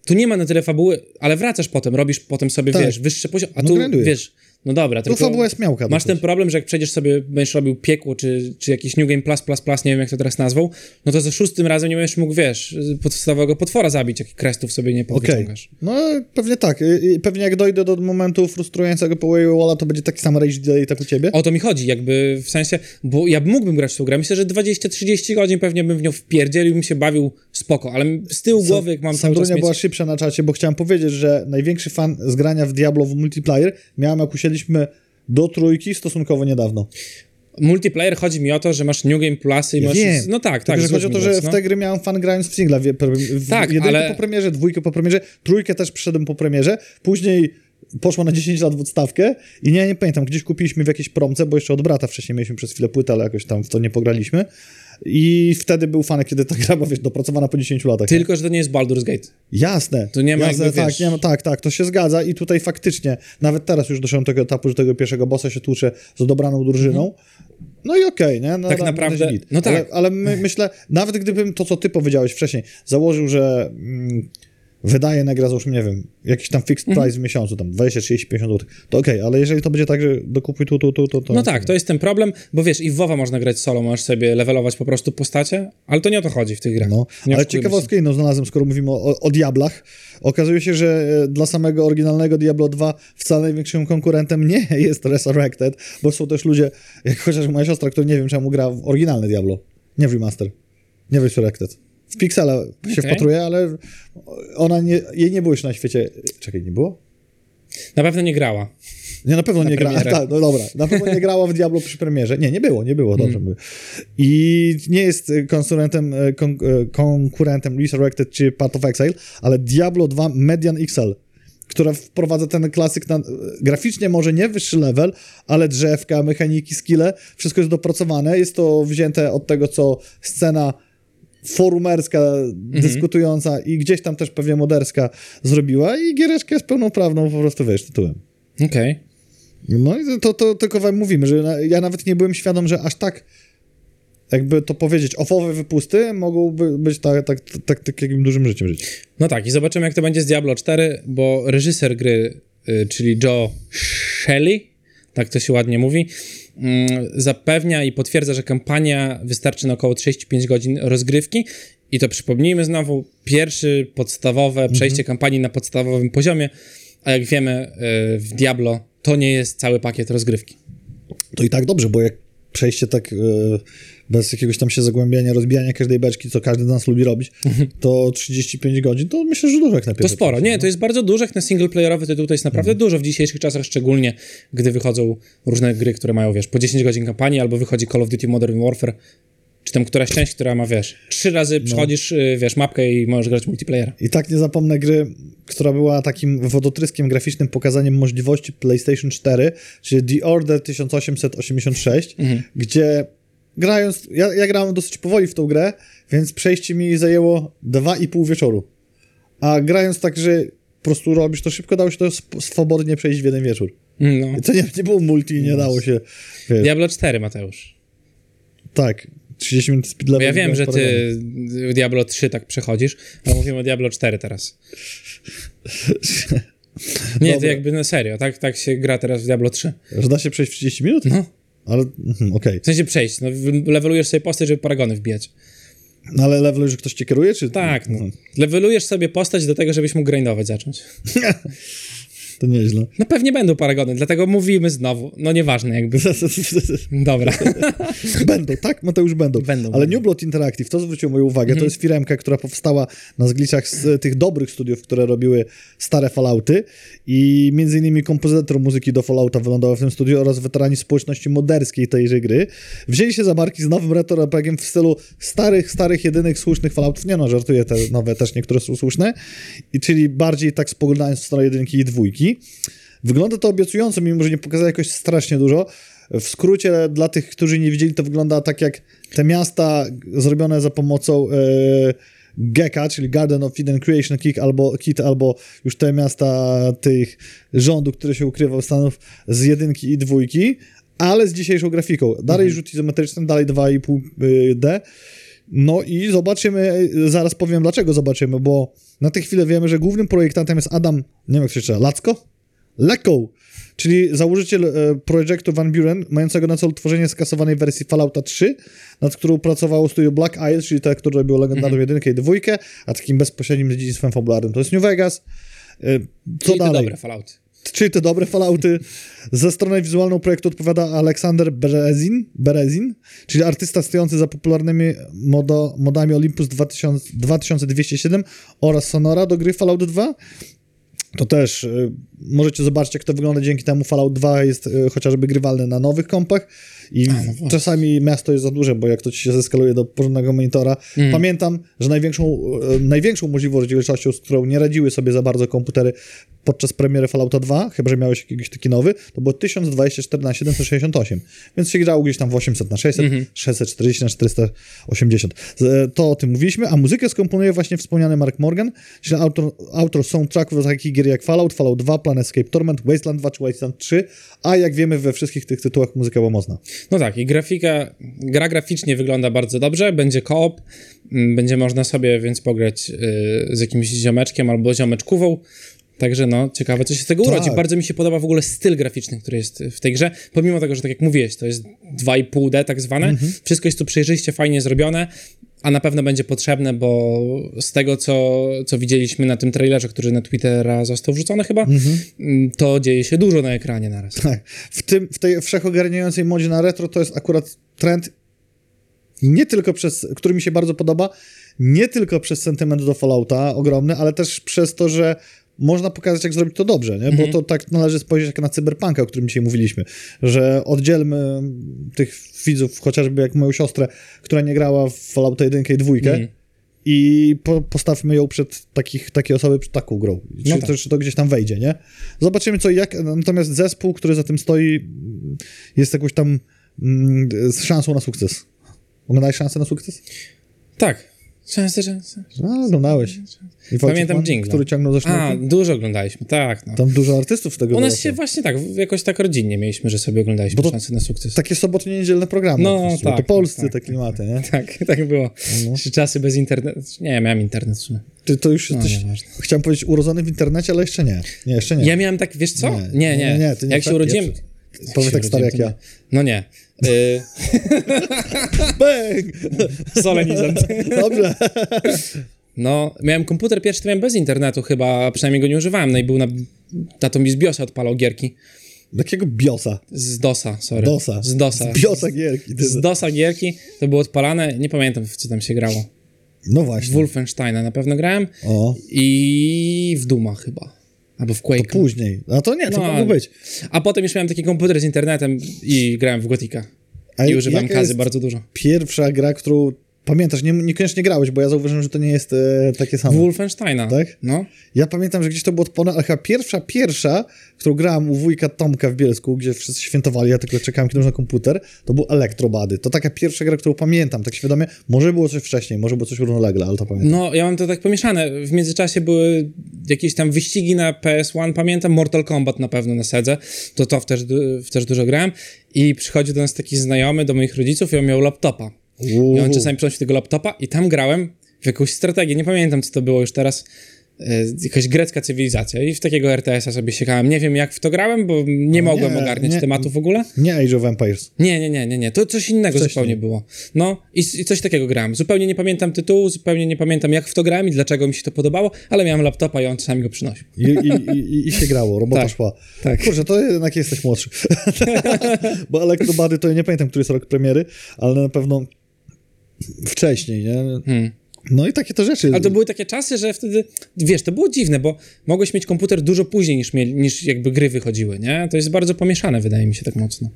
tu nie ma na tyle fabuły, ale wracasz potem, robisz potem sobie, tak. wiesz, wyższy poziom, a no tu, grandujesz. wiesz, no dobra, tylko to fabuła jest miałka. Masz ten problem, że jak przejdziesz sobie, będziesz robił piekło, czy, czy jakiś New Game Plus, Plus, Plus, nie wiem jak to teraz nazwał, no to za szóstym razem nie będziesz mógł, wiesz, podstawowego potwora zabić, jak krestów sobie nie podciągasz. Okay. No pewnie tak. I pewnie jak dojdę do momentu frustrującego po Waywalla, to będzie taki sam rage delay tak u ciebie? O to mi chodzi, jakby w sensie, bo ja mógłbym grać w tą grę, myślę, że dwadzieścia trzydzieści godzin pewnie bym w nią wpierdzielił, bym się bawił spoko, ale z tyłu głowy, jak mam cały czas mieć... była szybsza na czacie, bo chciałem powiedzieć, że największy fan z grania w Diablo w multiplayer miałem jak usiedli do trójki stosunkowo niedawno. Multiplayer, chodzi mi o to, że masz New Game Plusy i masz... Nie. No tak, tak. Tylko, chodzi o to, że w no. te gry miałem fan grając w singla. W, w, tak, w jedynkę ale... po premierze, dwójkę po premierze, trójkę też przyszedłem po premierze, później poszło na dziesięć lat w odstawkę i nie, nie pamiętam, gdzieś kupiliśmy w jakiejś promce, bo jeszcze od brata wcześniej mieliśmy przez chwilę płytę, ale jakoś tam w to nie pograliśmy i wtedy był fanek, kiedy ta gra była, wiesz, dopracowana po dziesięciu latach. Tylko, że to nie jest Baldur's Gate. Jasne. To nie ma jasne, jakby, tak, nie ma, tak, tak, to się zgadza i tutaj faktycznie, nawet teraz już doszedłem do tego etapu, że tego pierwszego bossa się tłucze z dobraną drużyną. Mhm. No i okej, okay, nie? No, tak na, naprawdę, na no tak. Ale, ale my, myślę, nawet gdybym to, co ty powiedziałeś wcześniej, założył, że... Mm, wydaje na grę, załóżmy, nie wiem, jakiś tam fixed price mhm. w miesiącu, tam dwadzieścia, trzydzieści, pięćdziesiąt złotych, to okej, okay, ale jeżeli to będzie tak, że dokupuj tu, tu, tu, to... to no tak, to jest ten problem, bo wiesz, i w WoWa można grać solo, możesz sobie levelować po prostu postacie, ale to nie o to chodzi w tych grach. No, ale ciekawostkę inną znalazłem, skoro mówimy o, o Diablach. Okazuje się, że dla samego oryginalnego Diablo dwa wcale największym konkurentem nie jest Resurrected, bo są też ludzie, jak chociaż moja siostra, która nie wiem czemu gra w oryginalne Diablo, nie w remaster, nie w Resurrected. W Pixela się okay. wpatruje, ale ona nie, jej nie było już na świecie... Czekaj, nie było? Na pewno nie grała. Nie, na pewno na nie premierę. grała. Ta, no dobra, na pewno nie grała w Diablo przy premierze. Nie, nie było, nie było. Dobrze. Mm. I nie jest konkurentem, kon, konkurentem Resurrected czy Path of Exile, ale Diablo dwa Median X L, która wprowadza ten klasyk na, graficznie może nie wyższy level, ale drzewka, mechaniki, skille, wszystko jest dopracowane. Jest to wzięte od tego, co scena forumerska, mm-hmm. dyskutująca i gdzieś tam też pewnie moderska zrobiła i giereczka jest pełnoprawną po prostu, wiesz, tytułem. Okej. Okay. No i to, to tylko wam mówimy, że na, ja nawet nie byłem świadom, że aż tak, jakby to powiedzieć, ofowe wypusty mogłyby być tak, tak, tak, tak, tak jakim dużym życiem żyć. No tak, i zobaczymy, jak to będzie z Diablo cztery, bo reżyser gry, y, czyli Joe Shelley, tak to się ładnie mówi, zapewnia i potwierdza, że kampania wystarczy na około trzydzieści pięć godzin rozgrywki i to przypomnijmy znowu, pierwsze podstawowe przejście mm-hmm. kampanii na podstawowym poziomie, a jak wiemy w Diablo to nie jest cały pakiet rozgrywki. To i tak dobrze, bo jak przejście tak bez jakiegoś tam się zagłębiania, rozbijania każdej beczki, co każdy z nas lubi robić, to trzydzieści pięć godzin, to myślę, że dużo jak na pierwszy. To sporo, nie, to jest bardzo dużo jak na singleplayerowy tytuł, to jest naprawdę mhm. dużo w dzisiejszych czasach, szczególnie gdy wychodzą różne gry, które mają, wiesz, po dziesięć godzin kampanii, albo wychodzi Call of Duty Modern Warfare, czy tam któraś część, która ma, wiesz, trzy razy przechodzisz, no. wiesz, mapkę i możesz grać multiplayer. I tak nie zapomnę gry, która była takim wodotryskiem graficznym pokazaniem możliwości PlayStation cztery, czyli The Order tysiąc osiemset osiemdziesiąt sześć, mhm. gdzie grając, ja, ja grałem dosyć powoli w tą grę, więc przejście mi zajęło dwa i pół wieczoru. A grając tak, że po prostu robisz to szybko, dało się to swobodnie przejść w jeden wieczór. No. I to nie, nie było multi, nie no. dało się... Wiesz. Diablo cztery, Mateusz. Tak. trzydzieści minut speed level. Ja wiem, że ty Diablo trzy tak przechodzisz, ale mówimy o Diablo cztery teraz. Nie, to jakby na serio, tak, tak się gra teraz w Diablo trzy. Że da się przejść w trzydzieści minut? No. Ale, okej. Okay. W sensie przejść, no, levelujesz sobie postać, żeby paragony wbijać. No ale levelujesz, że ktoś cię kieruje, czy... Tak, no. Levelujesz sobie postać do tego, żebyś mógł grindować zacząć. To nieźle. No pewnie będą paragony, dlatego mówimy znowu. No nieważne jakby. Dobra. Będą, tak? Mateusz, będą. będą Ale będą. New Blood Interactive, to zwróciło moją uwagę, mm-hmm. to jest firmka, która powstała na zgliczach z tych dobrych studiów, które robiły stare Fallouty i między innymi kompozytor muzyki do Fallouta wylądował w tym studiu oraz weterani społeczności moderskiej tejże gry. Wzięli się za barki z nowym retro R P G-iem w stylu starych, starych, jedynych, słusznych Falloutów. Nie no, żartuję, te nowe też niektóre są słuszne. I, czyli bardziej tak spoglądając w stronę jedynki i dwójki. Wygląda to obiecująco, mimo że nie pokazali jakoś strasznie dużo. W skrócie, dla tych, którzy nie widzieli, to wygląda tak jak te miasta zrobione za pomocą yy, Geka, czyli Garden of Eden Creation Kit, albo, Kit, albo już te miasta tych rządu, który się ukrywał Stanów z jedynki i dwójki, ale z dzisiejszą grafiką. Dalej mhm. rzut izometryczny, dalej dwa i pół D. No i zobaczymy, zaraz powiem dlaczego zobaczymy, bo na tę chwilę wiemy, że głównym projektantem jest Adam, nie wiem jak się czyta, Lacko? Lacko, czyli założyciel e, projektu Van Buren, mającego na celu tworzenie skasowanej wersji Fallouta trzy, nad którą pracowało studio Black Isle, czyli te, które robiło legendarną jedynkę i dwójkę, a takim bezpośrednim dziedzictwem fabularnym to jest New Vegas. E, co czyli dalej? Te dobre Fallouty. Czyli te dobre Fallouty. Ze strony wizualną projektu odpowiada Aleksander Berezin, Berezin, czyli artysta stojący za popularnymi modo, modami Olympus dwa tysiące dwieście siedem oraz Sonora do gry Fallout dwa. To też y, możecie zobaczyć, jak to wygląda. Dzięki temu Fallout dwa jest y, chociażby grywalny na nowych kompach i A, no czasami miasto jest za duże, bo jak to ci się zeskaluje do porządnego monitora. Mm. Pamiętam, że największą, y, największą możliwą rozdzielczością, z którą nie radziły sobie za bardzo komputery podczas premiery Fallouta dwa, chyba że miałeś jakiś taki nowy, to było tysiąc dwadzieścia cztery na siedemset sześćdziesiąt osiem, więc się grało gdzieś tam w osiemset na sześćset, mm-hmm. sześćset czterdzieści na czterysta osiemdziesiąt. To o tym mówiliśmy, a muzykę skomponuje właśnie wspomniany Mark Morgan, czyli autor, autor soundtracków do takich gier jak Fallout, Fallout dwa, Planetscape Torment, Wasteland dwa czy Wasteland trzy, a jak wiemy we wszystkich tych tytułach muzyka była mocna. No tak, i grafika, gra graficznie wygląda bardzo dobrze, będzie co-op, będzie można sobie więc pograć yy, z jakimś ziomeczkiem albo ziomeczkówą. Także no, ciekawe, co się z tego urodzi. Tak. Bardzo mi się podoba w ogóle styl graficzny, który jest w tej grze. Pomimo tego, że tak jak mówiłeś, to jest dwa i pół D tak zwane. Mhm. Wszystko jest tu przejrzyście, fajnie zrobione, a na pewno będzie potrzebne, bo z tego, co, co widzieliśmy na tym trailerze, który na Twittera został wrzucony chyba, mm-hmm. to dzieje się dużo na ekranie naraz. Tak. W, tym, w tej wszechogarniającej modzie na retro to jest akurat trend, nie tylko przez, który mi się bardzo podoba, nie tylko przez sentyment do Fallouta ogromny, ale też przez to, że można pokazać, jak zrobić to dobrze, nie? Bo to tak należy spojrzeć jak na Cyberpunka, o którym dzisiaj mówiliśmy, że oddzielmy tych widzów, chociażby jak moją siostrę, która nie grała w Fallouta jeden i dwa mm. i po- postawmy ją przed takich, takie osoby przed taką grą. Czy, no tak. to, czy to gdzieś tam wejdzie, nie? Zobaczymy co i jak, natomiast zespół, który za tym stoi, jest jakąś tam mm, z szansą na sukces. Oglądałeś szansę na sukces? Tak. Często, często. No, oglądałeś. I pamiętam Dżingla, który ciągnął za sznurki. A, dużo oglądaliśmy, tak. No. Tam dużo artystów tego było. U nas się właśnie tak, jakoś tak rodzinnie mieliśmy, że sobie oglądaliśmy szansę na sukces. Takie sobotnie, niedzielne programy. No, tak. To tak, polscy tak, te klimaty, tak, nie? Tak, tak było. No. Czasy bez internetu. Nie, miałem internet w sumie. Ty to już jesteś, no, chciałem powiedzieć, urodzony w internecie, ale jeszcze nie. Nie, jeszcze nie. Ja miałem tak, wiesz co? Nie, nie. nie, nie, nie, nie jak się tak, urodziłem... Ja Powiem tak stary jak ja. No nie. Y... Bang! Solenizant. Dobrze. No, miałem komputer pierwszy, to miałem bez internetu chyba, przynajmniej go nie używałem, no i był na... Tato mi z BIOSa odpalał gierki. Jakiego BIOSa? Z DOSa, sorry. DOSa. Z DOSa. Z BIOSa gierki. Z DOSa gierki, to było odpalane, nie pamiętam w co tam się grało. No właśnie. W Wolfensteina na pewno grałem o. i w Duma chyba. Albo w Quake'a. To później. A to nie, to no, mogło być. A potem już miałem taki komputer z internetem i grałem w Gotika. A I używałem kazy bardzo dużo. Pierwsza gra, którą pamiętasz, nie, niekoniecznie grałeś, bo ja zauważyłem, że to nie jest e, takie samo. Wolfensteina. Tak? No. Ja pamiętam, że gdzieś to było odporne, ale chyba pierwsza, pierwsza, którą grałem u wujka Tomka w Bielsku, gdzie wszyscy świętowali, ja tylko czekałem kiedyś na komputer, to był Elektrobady. To taka pierwsza gra, którą pamiętam, tak świadomie. Może było coś wcześniej, może było coś równolegle, ale to pamiętam. No, ja mam to tak pomieszane. W międzyczasie były jakieś tam wyścigi na P S jeden, pamiętam, Mortal Kombat na pewno na Sedze, to to w też, w też dużo grałem i przychodził do nas taki znajomy, do moich rodziców i on miał laptopa. I on czasami przynosił tego laptopa i tam grałem w jakąś strategię, nie pamiętam co to było już teraz, jakaś grecka cywilizacja i w takiego er te esa sobie siekałem. Nie wiem, jak w to grałem, bo nie no, mogłem nie, ogarniać nie, tematu w ogóle. Nie Age of Empires. Nie, nie, nie, nie, nie. To coś innego wcześniej zupełnie było. No i, i coś takiego grałem. Zupełnie nie pamiętam tytułu, zupełnie nie pamiętam, jak w to grałem i dlaczego mi się to podobało, ale miałem laptopa i on czasami go przynosił. I, i, i, i się grało, robota tak, szła. Tak. Kurczę, to jednak jesteś młodszy. Bo Elektrobady, to ja nie pamiętam, który jest rok premiery, ale na pewno wcześniej, nie? Hmm. No i takie to rzeczy. Ale to były takie czasy, że wtedy, wiesz, to było dziwne, bo mogłeś mieć komputer dużo później niż, mieli, niż jakby gry wychodziły, nie? To jest bardzo pomieszane, wydaje mi się, tak mocno.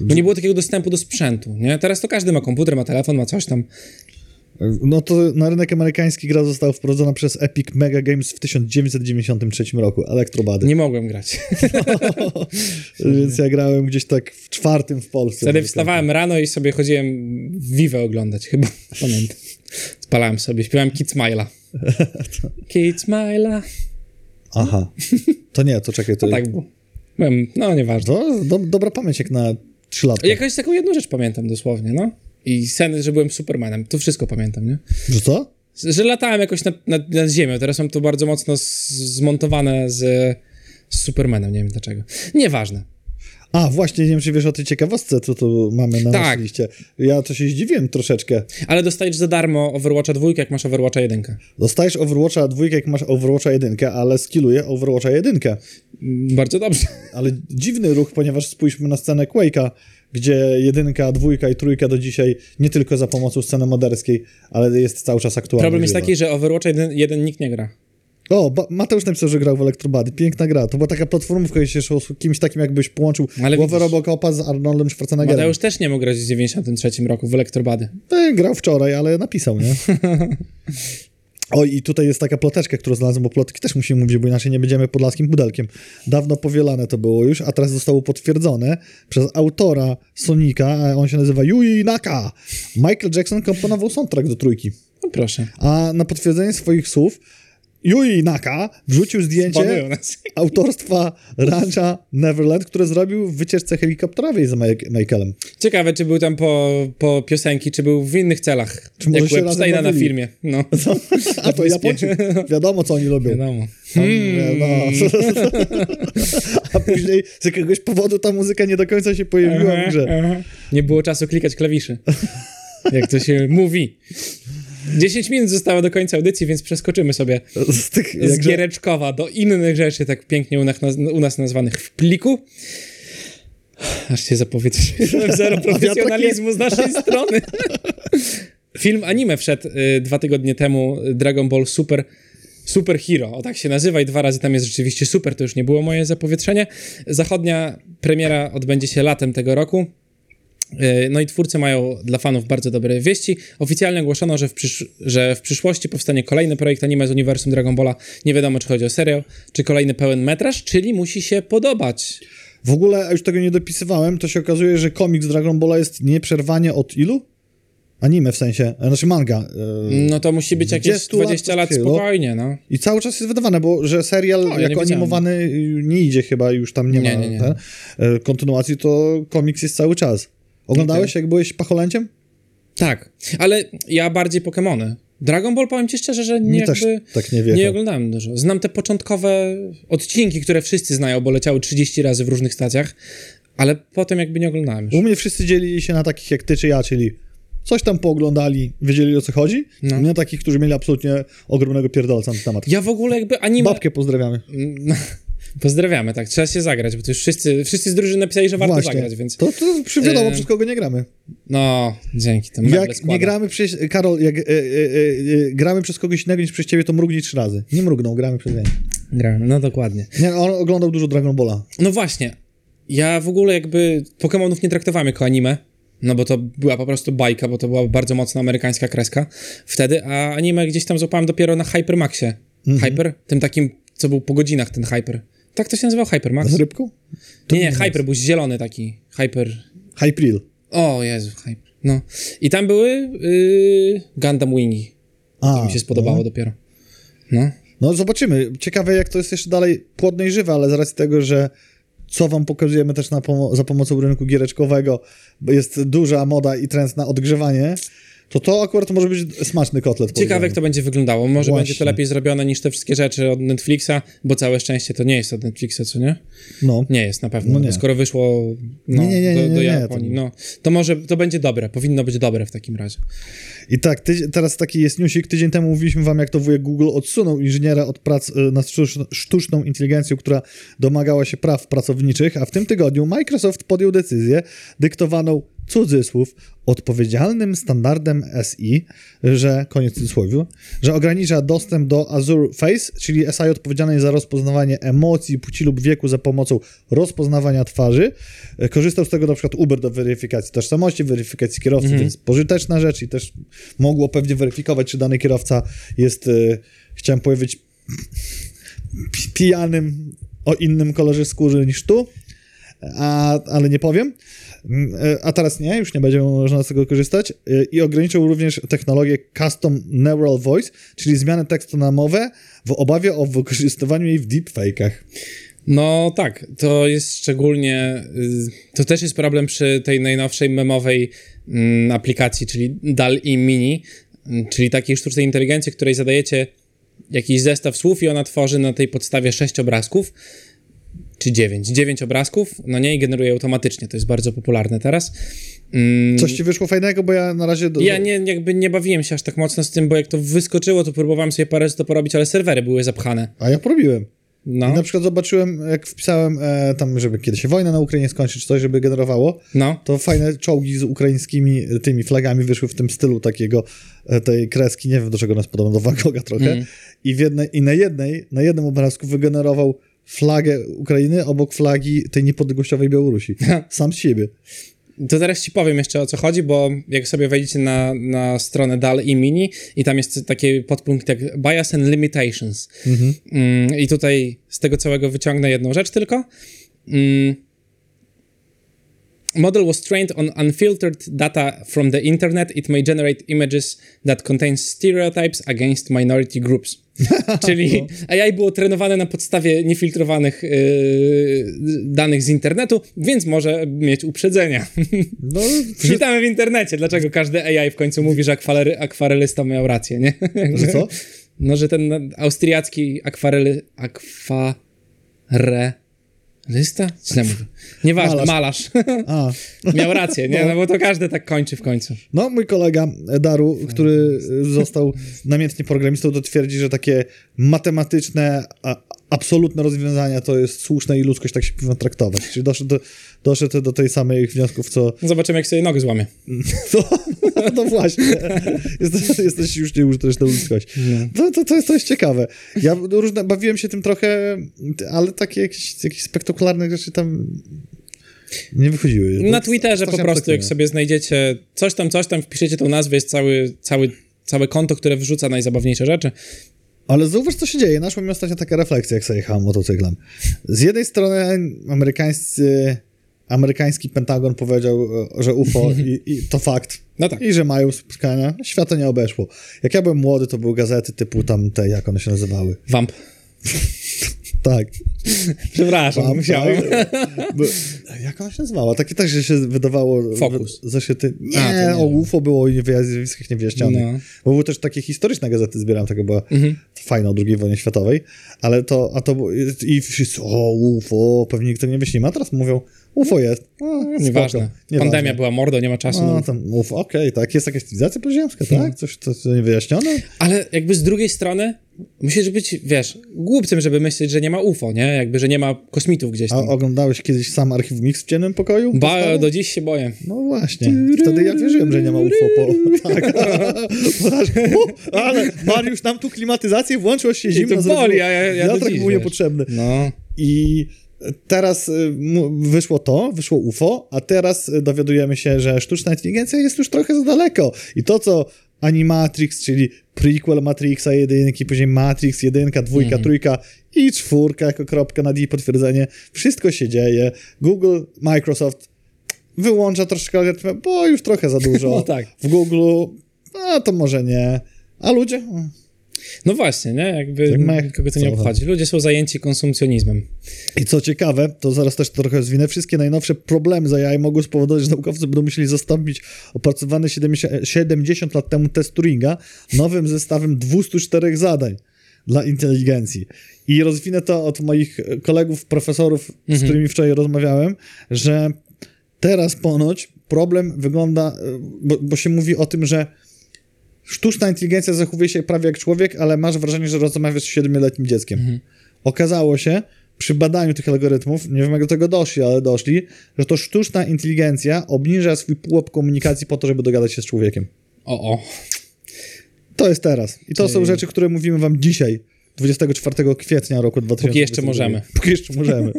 Bo nie było takiego dostępu do sprzętu, nie? Teraz to każdy ma komputer, ma telefon, ma coś tam. No to na rynek amerykański gra została wprowadzona przez Epic Mega Games w tysiąc dziewięćset dziewięćdziesiątym trzecim roku, Elektrobady. Nie mogłem grać. No, więc ja grałem gdzieś tak w czwartym w Polsce. Wtedy wstawałem rano i sobie chodziłem Vivę oglądać, chyba pamiętam. Spalałem sobie, śpiewałem Kid Smile'a. Kid Smile'a. Aha. To nie, to czekaj. To no tak było. Byłem, no nieważne. To do, dobra pamięć jak na trzy lata. Jakąś taką jedną rzecz pamiętam dosłownie, no. I sen, że byłem Supermanem. To wszystko pamiętam, nie? Że co? Że latałem jakoś nad, nad, nad ziemią. Teraz mam to bardzo mocno z, zmontowane z, z Supermanem. Nie wiem dlaczego. Nieważne. A, właśnie, nie wiem, czy wiesz o tej ciekawostce, co tu mamy na tak. liście. Ja to się zdziwiłem troszeczkę. Ale dostajesz za darmo Overwatcha dwa, jak masz Overwatcha jeden. Dostajesz Overwatcha dwa, jak masz Overwatcha jeden, ale skilluje Overwatcha jeden. Bardzo dobrze. Ale dziwny ruch, ponieważ spójrzmy na scenę Quake'a, gdzie jedynka, dwójka i trójka do dzisiaj nie tylko za pomocą sceny moderskiej, ale jest cały czas aktualna. Problem jest taki, że Overwatcha jeden nikt nie gra. O, ba- Mateusz napisał, że grał w Elektrobady. Piękna gra. To była taka platformówka, jeśli szło z kimś takim, jakbyś połączył głowę Robocopa z Arnoldem Schwarzeneggerem. Mateusz też nie mógł grać w dziewięćdziesiątym trzecim roku w Elektrobady. E, grał wczoraj, ale napisał, nie? O, i tutaj jest taka ploteczka, którą znalazłem, bo plotki też musimy mówić, bo inaczej nie będziemy podlaskim pudelkiem. Dawno powielane to było już, a teraz zostało potwierdzone przez autora Sonika, a on się nazywa Yui Naka. Michael Jackson komponował soundtrack do trójki. No proszę. A na potwierdzenie swoich słów Yui Naka wrzucił zdjęcie autorstwa Rancha Neverland, które zrobił w wycieczce helikopterowej z Michaelem. Ciekawe, czy był tam po, po piosenki, czy był w innych celach. Czy jak się razem na filmie. No. No. A to Japończyk. Wiadomo, co oni lubią. Wiadomo. Hmm. No. A później z jakiegoś powodu ta muzyka nie do końca się pojawiła aha, w grze. Aha. Nie było czasu klikać klawiszy. Jak to się mówi. dziesięć minut zostało do końca audycji, więc przeskoczymy sobie z, tych, z Giereczkowa do innych rzeczy, tak pięknie u nas, u nas nazwanych w pliku. Aż się zapowietrzyłem. Zero profesjonalizmu z naszej strony. Film anime wszedł y, dwa tygodnie temu, Dragon Ball Super Super Hero, o tak się nazywa i dwa razy tam jest rzeczywiście super, to już nie było moje zapowietrzenie. Zachodnia premiera odbędzie się latem tego roku. No i twórcy mają dla fanów bardzo dobre wieści. Oficjalnie ogłoszono, że w, przysz- że w przyszłości powstanie kolejny projekt anime z uniwersum Dragon Balla. Nie wiadomo, czy chodzi o serial, czy kolejny pełen metraż, czyli musi się podobać. W ogóle, a już tego nie dopisywałem, to się okazuje, że komiks Dragon Balla jest nieprzerwanie od ilu? Anime w sensie, znaczy manga. Yy, no to musi być jakieś dwadzieścia lat, lat spokojnie, no. I cały czas jest wydawane, bo że serial no, jako ja nie animowany nie idzie chyba, już tam nie, nie ma nie, nie. Te, yy, kontynuacji, to komiks jest cały czas. Oglądałeś, okay. Jak byłeś pacholęciem? Tak, ale ja bardziej Pokemony. Dragon Ball, powiem ci szczerze, że nie, jakby, tak nie, nie oglądałem dużo. Znam te początkowe odcinki, które wszyscy znają, bo leciały trzydzieści razy w różnych stacjach, ale potem jakby nie oglądałem już. U mnie wszyscy dzielili się na takich jak ty czy ja, czyli coś tam pooglądali, wiedzieli o co chodzi, no. Nie takich, którzy mieli absolutnie ogromnego pierdolca na temat. Ja w ogóle jakby anime... Babkę pozdrawiamy. Pozdrawiamy, tak. Trzeba się zagrać, bo to już wszyscy, wszyscy z drużyny napisali, że warto właśnie zagrać, więc... To, to przy wiadomo, yy... przez kogo nie gramy. No, dzięki. Tam jak nie gramy przez... Karol, jak yy, yy, yy, gramy przez kogoś innego niż przez ciebie, to mrugnij trzy razy. Nie mrugnął, gramy przez niego. Gramy, no dokładnie. Nie, on oglądał dużo Dragon Balla. No właśnie. Ja w ogóle jakby Pokemonów nie traktowałem jako anime, no bo to była po prostu bajka, bo to była bardzo mocna amerykańska kreska wtedy, a anime gdzieś tam złapałem dopiero na Hypermaxie. Mm-hmm. Hyper? Tym takim, co był po godzinach ten Hyper. Tak to się nazywał Hypermax? Z rybką? To nie, nie, Hyper był zielony taki. Hyper... Hyperil. O Jezu, Hyper. No. I tam były yy, Gundam Wingi. To mi się spodobało no. dopiero. No. No zobaczymy. Ciekawe jak to jest jeszcze dalej płodne i żywe, ale z racji tego, że co wam pokazujemy też na pomo- za pomocą rynku giereczkowego, bo jest duża moda i trend na odgrzewanie, to to akurat może być smaczny kotlet. Ciekawe, jak to będzie wyglądało. Może Właśnie. będzie to lepiej zrobione niż te wszystkie rzeczy od Netflixa, bo całe szczęście to nie jest od Netflixa, co nie? No. Nie jest, na pewno. No nie. Skoro wyszło no, nie, nie, nie, nie, do, do Japonii, nie, to... no. To może, to będzie dobre, powinno być dobre w takim razie. I tak, tydzień, teraz taki jest newsik. Tydzień temu mówiliśmy wam, jak to wujek Google odsunął inżyniera od prac nad sztuczną inteligencją, która domagała się praw pracowniczych, a w tym tygodniu Microsoft podjął decyzję dyktowaną, cudzysłów, odpowiedzialnym standardem S I, że, koniec cudzysłowiu, że ogranicza dostęp do Azure Face, czyli S I odpowiedzialnej za rozpoznawanie emocji, płci lub wieku za pomocą rozpoznawania twarzy. Korzystał z tego na przykład Uber do weryfikacji tożsamości, weryfikacji kierowcy, mhm. więc pożyteczna rzecz i też mogło pewnie weryfikować, czy dany kierowca jest, yy, chciałem powiedzieć, pijanym o innym kolorze skóry niż tu. A, ale nie powiem. A teraz nie, już nie będzie można z tego korzystać. I ograniczył również technologię Custom Neural Voice, czyli zmianę tekstu na mowę w obawie o wykorzystywaniu jej w deepfake'ach. No tak, to jest szczególnie... To też jest problem przy tej najnowszej memowej mm, aplikacji, czyli Dall-E Mini, czyli takiej sztucznej inteligencji, której zadajecie jakiś zestaw słów i ona tworzy na tej podstawie sześć obrazków, czy dziewięć. Dziewięć obrazków, no nie, i generuje automatycznie, to jest bardzo popularne teraz. Mm. Coś ci wyszło fajnego, bo ja na razie... Do... Ja nie, jakby nie bawiłem się aż tak mocno z tym, bo jak to wyskoczyło, to próbowałem sobie parę razy to porobić, ale serwery były zapchane. A ja porobiłem. No. I na przykład zobaczyłem, jak wpisałem e, tam, żeby kiedy się wojna na Ukrainie skończy, czy coś, żeby generowało, no. to fajne czołgi z ukraińskimi tymi flagami wyszły w tym stylu takiego, e, tej kreski, nie wiem do czego nas podoba, do Van Gogha trochę. Mm. I, w jednej, I na jednej, na jednym obrazku wygenerował flagę Ukrainy obok flagi tej niepodległościowej Białorusi. Sam z siebie. To teraz ci powiem jeszcze, o co chodzi, bo jak sobie wejdziecie na, na stronę Dall-E Mini i tam jest taki podpunkt jak Bias and Limitations. Mhm. Mm, i tutaj z tego całego wyciągnę jedną rzecz tylko. Mm. Model was trained on unfiltered data from the internet. It may generate images that contain stereotypes against minority groups. Czyli A I było trenowane na podstawie niefiltrowanych yy, danych z internetu, więc może mieć uprzedzenia. No, witamy w internecie. Dlaczego każdy A I w końcu mówi, że akware, akwarelista miał rację, nie? Że co? No, że ten austriacki akwarely... akware... Rysta? Nie Nieważne, malarz. malarz. Miał rację, nie? No bo to każdy tak kończy w końcu. No, mój kolega Daru, który został namiętnie programistą, to twierdzi, że takie matematyczne, a, absolutne rozwiązania to jest słuszne i ludzkość tak się powinna traktować. Czyli doszedł do, doszedł do tej samej wniosków, co... Zobaczymy, jak sobie nogę złamie. No, no właśnie. Jesteś, jesteś już nieużyteczna ludzkość. No, to, to jest coś ciekawe. Ja różne, bawiłem się tym trochę, ale takie jakieś, jakieś spektakularne rzeczy tam... Nie wychodziły. Na Twitterze po prostu, jak sobie znajdziecie coś tam, coś tam, wpiszecie tą nazwę, jest cały, cały, całe konto, które wrzuca najzabawniejsze rzeczy. Ale zauważ, co się dzieje. Naszła mi ostatnio taka refleksja, jak sobie jechałem motocyklem. Z jednej strony amerykańscy, amerykański Pentagon powiedział, że U F O i, i to fakt. No tak. I że mają spotkania. Świata nie obeszło. Jak ja byłem młody, to były gazety typu tam te, jak one się nazywały. Vamp. Tak. Przepraszam, Mam, musiałem. Bo, jak ona się nazywała? Takie tak, że się wydawało... Fokus. Zeszyty. Nie, A, nie, o U F O było i o zjawiskach niewyjaśnionych. No. Bo były też takie historyczne gazety, zbierałem, taka była mhm. fajna o drugiej wojnie światowej, ale to... A to było, I wszyscy, o U F O, pewnie nikt to nie wyśni. A teraz mówią, U F O jest. No, nieważne. Nie Pandemia ważne. była, mordo, nie ma czasu. No, tam U F O, okej, okay, tak. Jest jakaś cywilizacja podziemska, tak? No. Coś, to, to niewyjaśnione. Ale jakby z drugiej strony musisz być, wiesz, głupcem, żeby myśleć, że nie ma U F O, nie? Jakby, że nie ma kosmitów gdzieś tam. A oglądałeś kiedyś sam Archiwum Mix w ciemnym pokoju? Ba, do dziś się boję. No właśnie. Wtedy ja wierzyłem, że nie ma U F O. Po... Tak. U, ale Mariusz, nam tu klimatyzację włączył, aż się zimno zrobiło. Ja, ja, ja do dziś, wiesz. Potrzebny. No. I... Teraz wyszło to, wyszło U F O, a teraz dowiadujemy się, że sztuczna inteligencja jest już trochę za daleko. I to, co Animatrix, czyli prequel Matrixa jedynki, później Matrix jedynka, dwójka, mm-hmm. trójka i czwórka jako kropka nad i potwierdzenie, wszystko się dzieje. Google, Microsoft wyłącza troszkę algorytmy, bo już trochę za dużo. No tak. W Google, no to może nie. A ludzie... No właśnie, nie? Jakby tak, kogo to nie obchodzi. Ludzie są zajęci konsumpcjonizmem. I co ciekawe, to zaraz też trochę zwinę, wszystkie najnowsze problemy z A I mogą spowodować, że naukowcy będą musieli zastąpić opracowany siedemdziesiąt lat temu test Turinga nowym zestawem dwieście cztery zadań dla inteligencji. I rozwinę to od moich kolegów, profesorów, mhm. z którymi wczoraj rozmawiałem, że teraz ponoć problem wygląda, bo, bo się mówi o tym, że sztuczna inteligencja zachowuje się prawie jak człowiek, ale masz wrażenie, że rozmawiasz z siedmioletnim dzieckiem. Mhm. Okazało się, przy badaniu tych algorytmów, nie wiem jak do tego doszli, ale doszli, że to sztuczna inteligencja obniża swój pułap komunikacji po to, żeby dogadać się z człowiekiem. O, o. To jest teraz. I to Ej. są rzeczy, które mówimy wam dzisiaj, dwudziestego czwartego kwietnia roku dwa tysiące dwudziestego. Póki jeszcze możemy. Póki jeszcze możemy.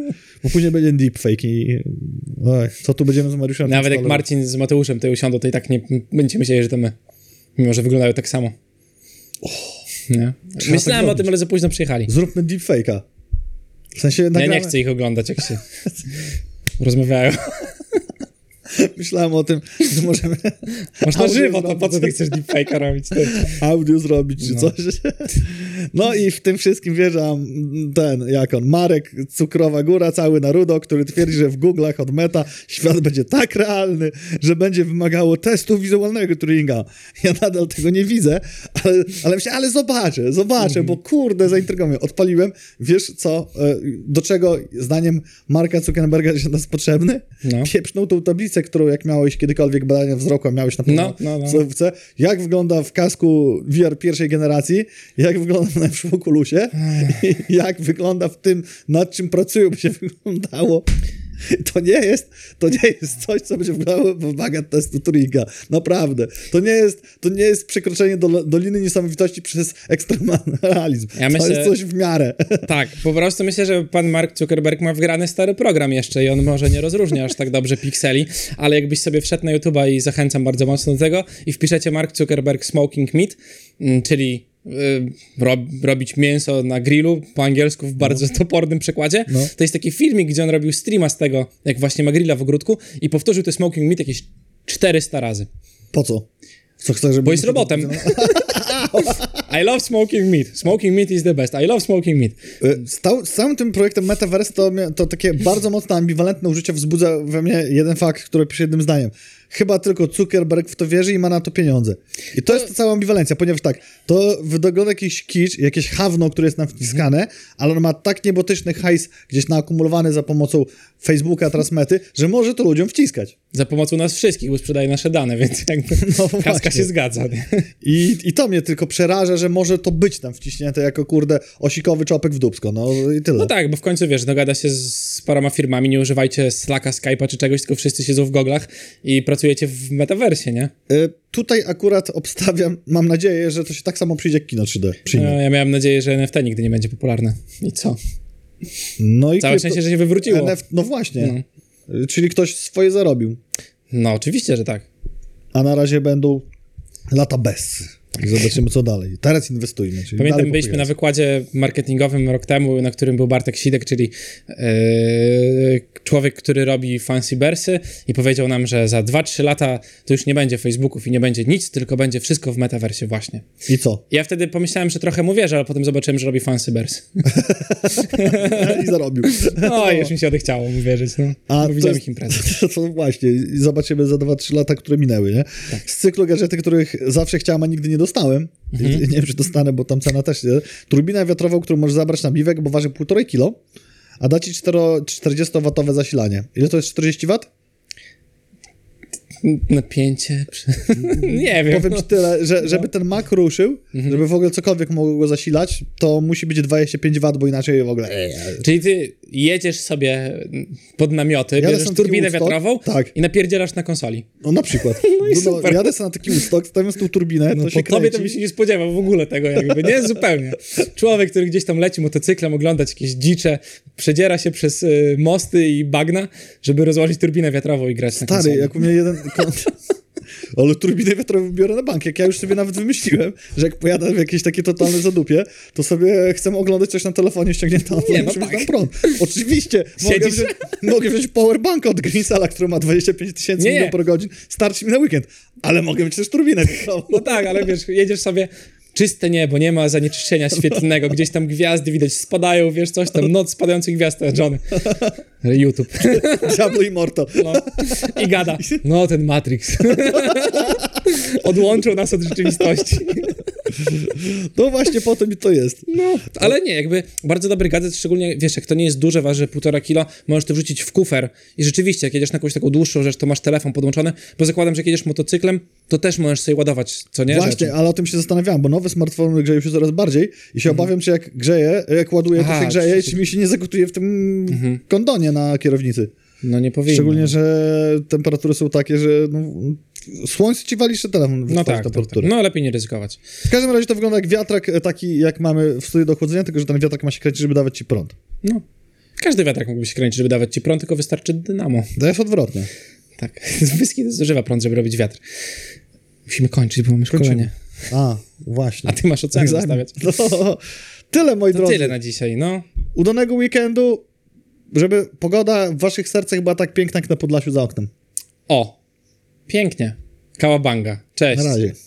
Bo później będzie deepfake i... Oj, co tu będziemy z Mariuszem? Nawet jak Marcin z Mateuszem tutaj usiądą, to i tak nie będziemy myśleli, że to my. Mimo, że wyglądają tak samo. Oh, nie? Myślałem tak o tym, ale za późno przyjechali. Zróbmy deepfake'a. W sensie nagramy... Ja nie chcę ich oglądać, jak się rozmawiają. Myślałem o tym, że możemy... Można żywo, to po co ty chcesz deepfake'a robić? Ty? Audio zrobić czy no. coś. No i w tym wszystkim wierzam ten, jak on, Marek, Cukrowa Góra, cały Narudo, który twierdzi, że w Google'ach od Meta świat będzie tak realny, że będzie wymagało testu wizualnego Turinga. Ja nadal tego nie widzę, ale, ale myślałem, ale zobaczę, zobaczę, mm-hmm. bo kurde, zaintrygował mnie. Odpaliłem, wiesz co, do czego zdaniem Marka Zuckerberga jest nas potrzebny? No. Pieprznął tą tablicę, którą jak miałeś kiedykolwiek badania wzroku, a miałeś na pewno no, no, no. w C, jak wygląda w kasku V R pierwszej generacji, jak wygląda w najlepszym Oculusie i jak wygląda w tym, nad czym pracują, by się wyglądało. To nie jest, to nie jest coś, co będzie wymaga testu Turinga. Naprawdę. To nie jest, to nie jest przekroczenie do, doliny niesamowitości przez ekstremalny realizm. Ja to myślę, jest coś w miarę. Tak, po prostu myślę, że pan Mark Zuckerberg ma wgrany stary program jeszcze i on może nie rozróżnia aż tak dobrze pikseli, ale jakbyś sobie wszedł na YouTube'a i zachęcam bardzo mocno do tego i wpiszecie Mark Zuckerberg Smoking Meat, czyli Rob, robić mięso na grillu, po angielsku w bardzo no. topornym przekładzie. No. To jest taki filmik, gdzie on robił streama z tego, jak właśnie ma grilla w ogródku i powtórzył te smoking meat jakieś czterysta razy. Po co? Co chcesz, żeby Bo jest robotem. I love smoking meat. Smoking meat is the best. I love smoking meat. Z całym tym projektem Metaverse to, to takie bardzo mocno ambiwalentne użycie wzbudza we mnie jeden fakt, który piszę jednym zdaniem. Chyba tylko Zuckerberg w to wierzy i ma na to pieniądze. I to, to... jest ta cała ambiwalencja, ponieważ tak, to wydogląda jakiś kicz, jakieś hawno, które jest nam wciskane, mm. ale on ma tak niebotyczny hajs gdzieś naakumulowany za pomocą Facebooka, teraz Mety, że może to ludziom wciskać. Za pomocą nas wszystkich, bo sprzedaje nasze dane, więc jakby no kaska się zgadza. I, I to mnie tylko przeraża, że może to być tam wciśnięte jako, kurde, osikowy czopek w dupsko, no i tyle. No tak, bo w końcu, wiesz, dogada się z, z paroma firmami, nie używajcie Slacka, Skype'a czy czegoś, tylko wszyscy siedzą w goglach i pracujecie w metaversie, nie? Y, tutaj akurat obstawiam, mam nadzieję, że to się tak samo przyjdzie jak kino trzy D. No, ja miałem nadzieję, że N F T nigdy nie będzie popularne. I co? No i całe szczęście, że się wywróciło. N F... No właśnie. No. Czyli ktoś swoje zarobił. No oczywiście, że tak. A na razie będą lata bez. I zobaczymy, co dalej. Teraz inwestujmy. Pamiętam, byliśmy na wykładzie marketingowym rok temu, na którym był Bartek Sidek, czyli yy, człowiek, który robi fancy bersy i powiedział nam, że za dwa trzy lata to już nie będzie Facebooków i nie będzie nic, tylko będzie wszystko w metaversie właśnie. I co? Ja wtedy pomyślałem, że trochę mu wierzę, ale potem zobaczyłem, że robi fancy bersy. I zarobił. No, już mi się odechciało mu wierzyć. No. A widziałem ich imprezę. To, to właśnie. I zobaczymy za dwa trzy lata, które minęły, nie? Tak. Z cyklu gadżety, których zawsze chciałem, a nigdy nie dostałem. Mhm. Nie wiem, czy dostanę, bo tam cena też... Turbina wiatrową, którą możesz zabrać na biwek, bo waży półtora kilo, a da ci czterdziestowatowe zasilanie. Ile to jest? czterdzieści watów? Napięcie? Nie wiem. Powiem ci tyle, że żeby ten Mac ruszył, mhm. żeby w ogóle cokolwiek mogło go zasilać, to musi być dwadzieścia pięć watów, bo inaczej w ogóle... Czyli ty jedziesz sobie pod namioty, jadę bierzesz turbinę Woodstock, wiatrową tak. i napierdzielasz na konsoli. No na przykład. No i no, super. Jadę sobie na taki Woodstock, stawiam tą turbinę, no, to się kręci. Tobie to by się nie spodziewał w ogóle tego jakby, nie? Zupełnie. Człowiek, który gdzieś tam leci motocyklem, oglądać jakieś dzicze, przedziera się przez y, mosty i bagna, żeby rozłożyć turbinę wiatrową i grać Stary, na konsoli. Stary, jak u mnie jeden... Ale turbinę wiatrową biorę na bank. Jak ja już sobie nawet wymyśliłem, że jak pojadę w jakieś takie totalne zadupie, to sobie chcę oglądać coś na telefonie ściągnięte na telefonie, no tak. prąd. Oczywiście. Mogę wziąć, mogę wziąć powerbanka od Green Hella, który ma dwadzieścia pięć tysięcy mAh, starczy mi na weekend, ale mogę mieć też turbinę. No tak, ale wiesz, jedziesz sobie czyste niebo, nie ma zanieczyszczenia świetlnego, gdzieś tam gwiazdy widać, spadają, wiesz, coś tam, noc spadających gwiazd, Johnny. YouTube. Diablo Immortal. No. I gada. No, ten Matrix. Odłączył nas od rzeczywistości. No właśnie po to mi to jest. No, ale nie, jakby bardzo dobry gadżet, szczególnie, wiesz, jak to nie jest duże, waży półtora kilo, możesz to wrzucić w kufer i rzeczywiście, jak jedziesz na jakąś taką dłuższą rzecz, to masz telefon podłączony, bo zakładam, że jak jedziesz motocyklem, to też możesz sobie ładować, co nie? Właśnie, rzeczy. Ale o tym się zastanawiałem, bo nowe smartfony grzeją się coraz bardziej i się mhm. obawiam, czy jak grzeję, jak ładuję, Aha, to się grzeje i czy mi się nie zakutuje w tym mhm. kondonie na kierownicy. No nie powinno. Szczególnie, że temperatury są takie, że no, słońce ci wali, czy telefon no tak, temperatury. Tak, tak. No lepiej nie ryzykować. W każdym razie to wygląda jak wiatrak taki, jak mamy w studiu do chłodzenia, tylko że ten wiatrak ma się kręcić, żeby dawać ci prąd. No. Każdy wiatrak mógłby się kręcić, żeby dawać ci prąd, tylko wystarczy dynamo. To jest odwrotne. Tak. Wyski zużywa prąd, żeby robić wiatr. Musimy kończyć, bo mamy szkolenie. A, właśnie. A ty masz ocenę zostawiać. No, tyle, moi to drodzy. Tyle na dzisiaj, no. Udanego weekendu. Żeby pogoda w waszych sercach była tak piękna, jak na Podlasiu za oknem. O, pięknie. Kałabanga. Cześć. Na razie.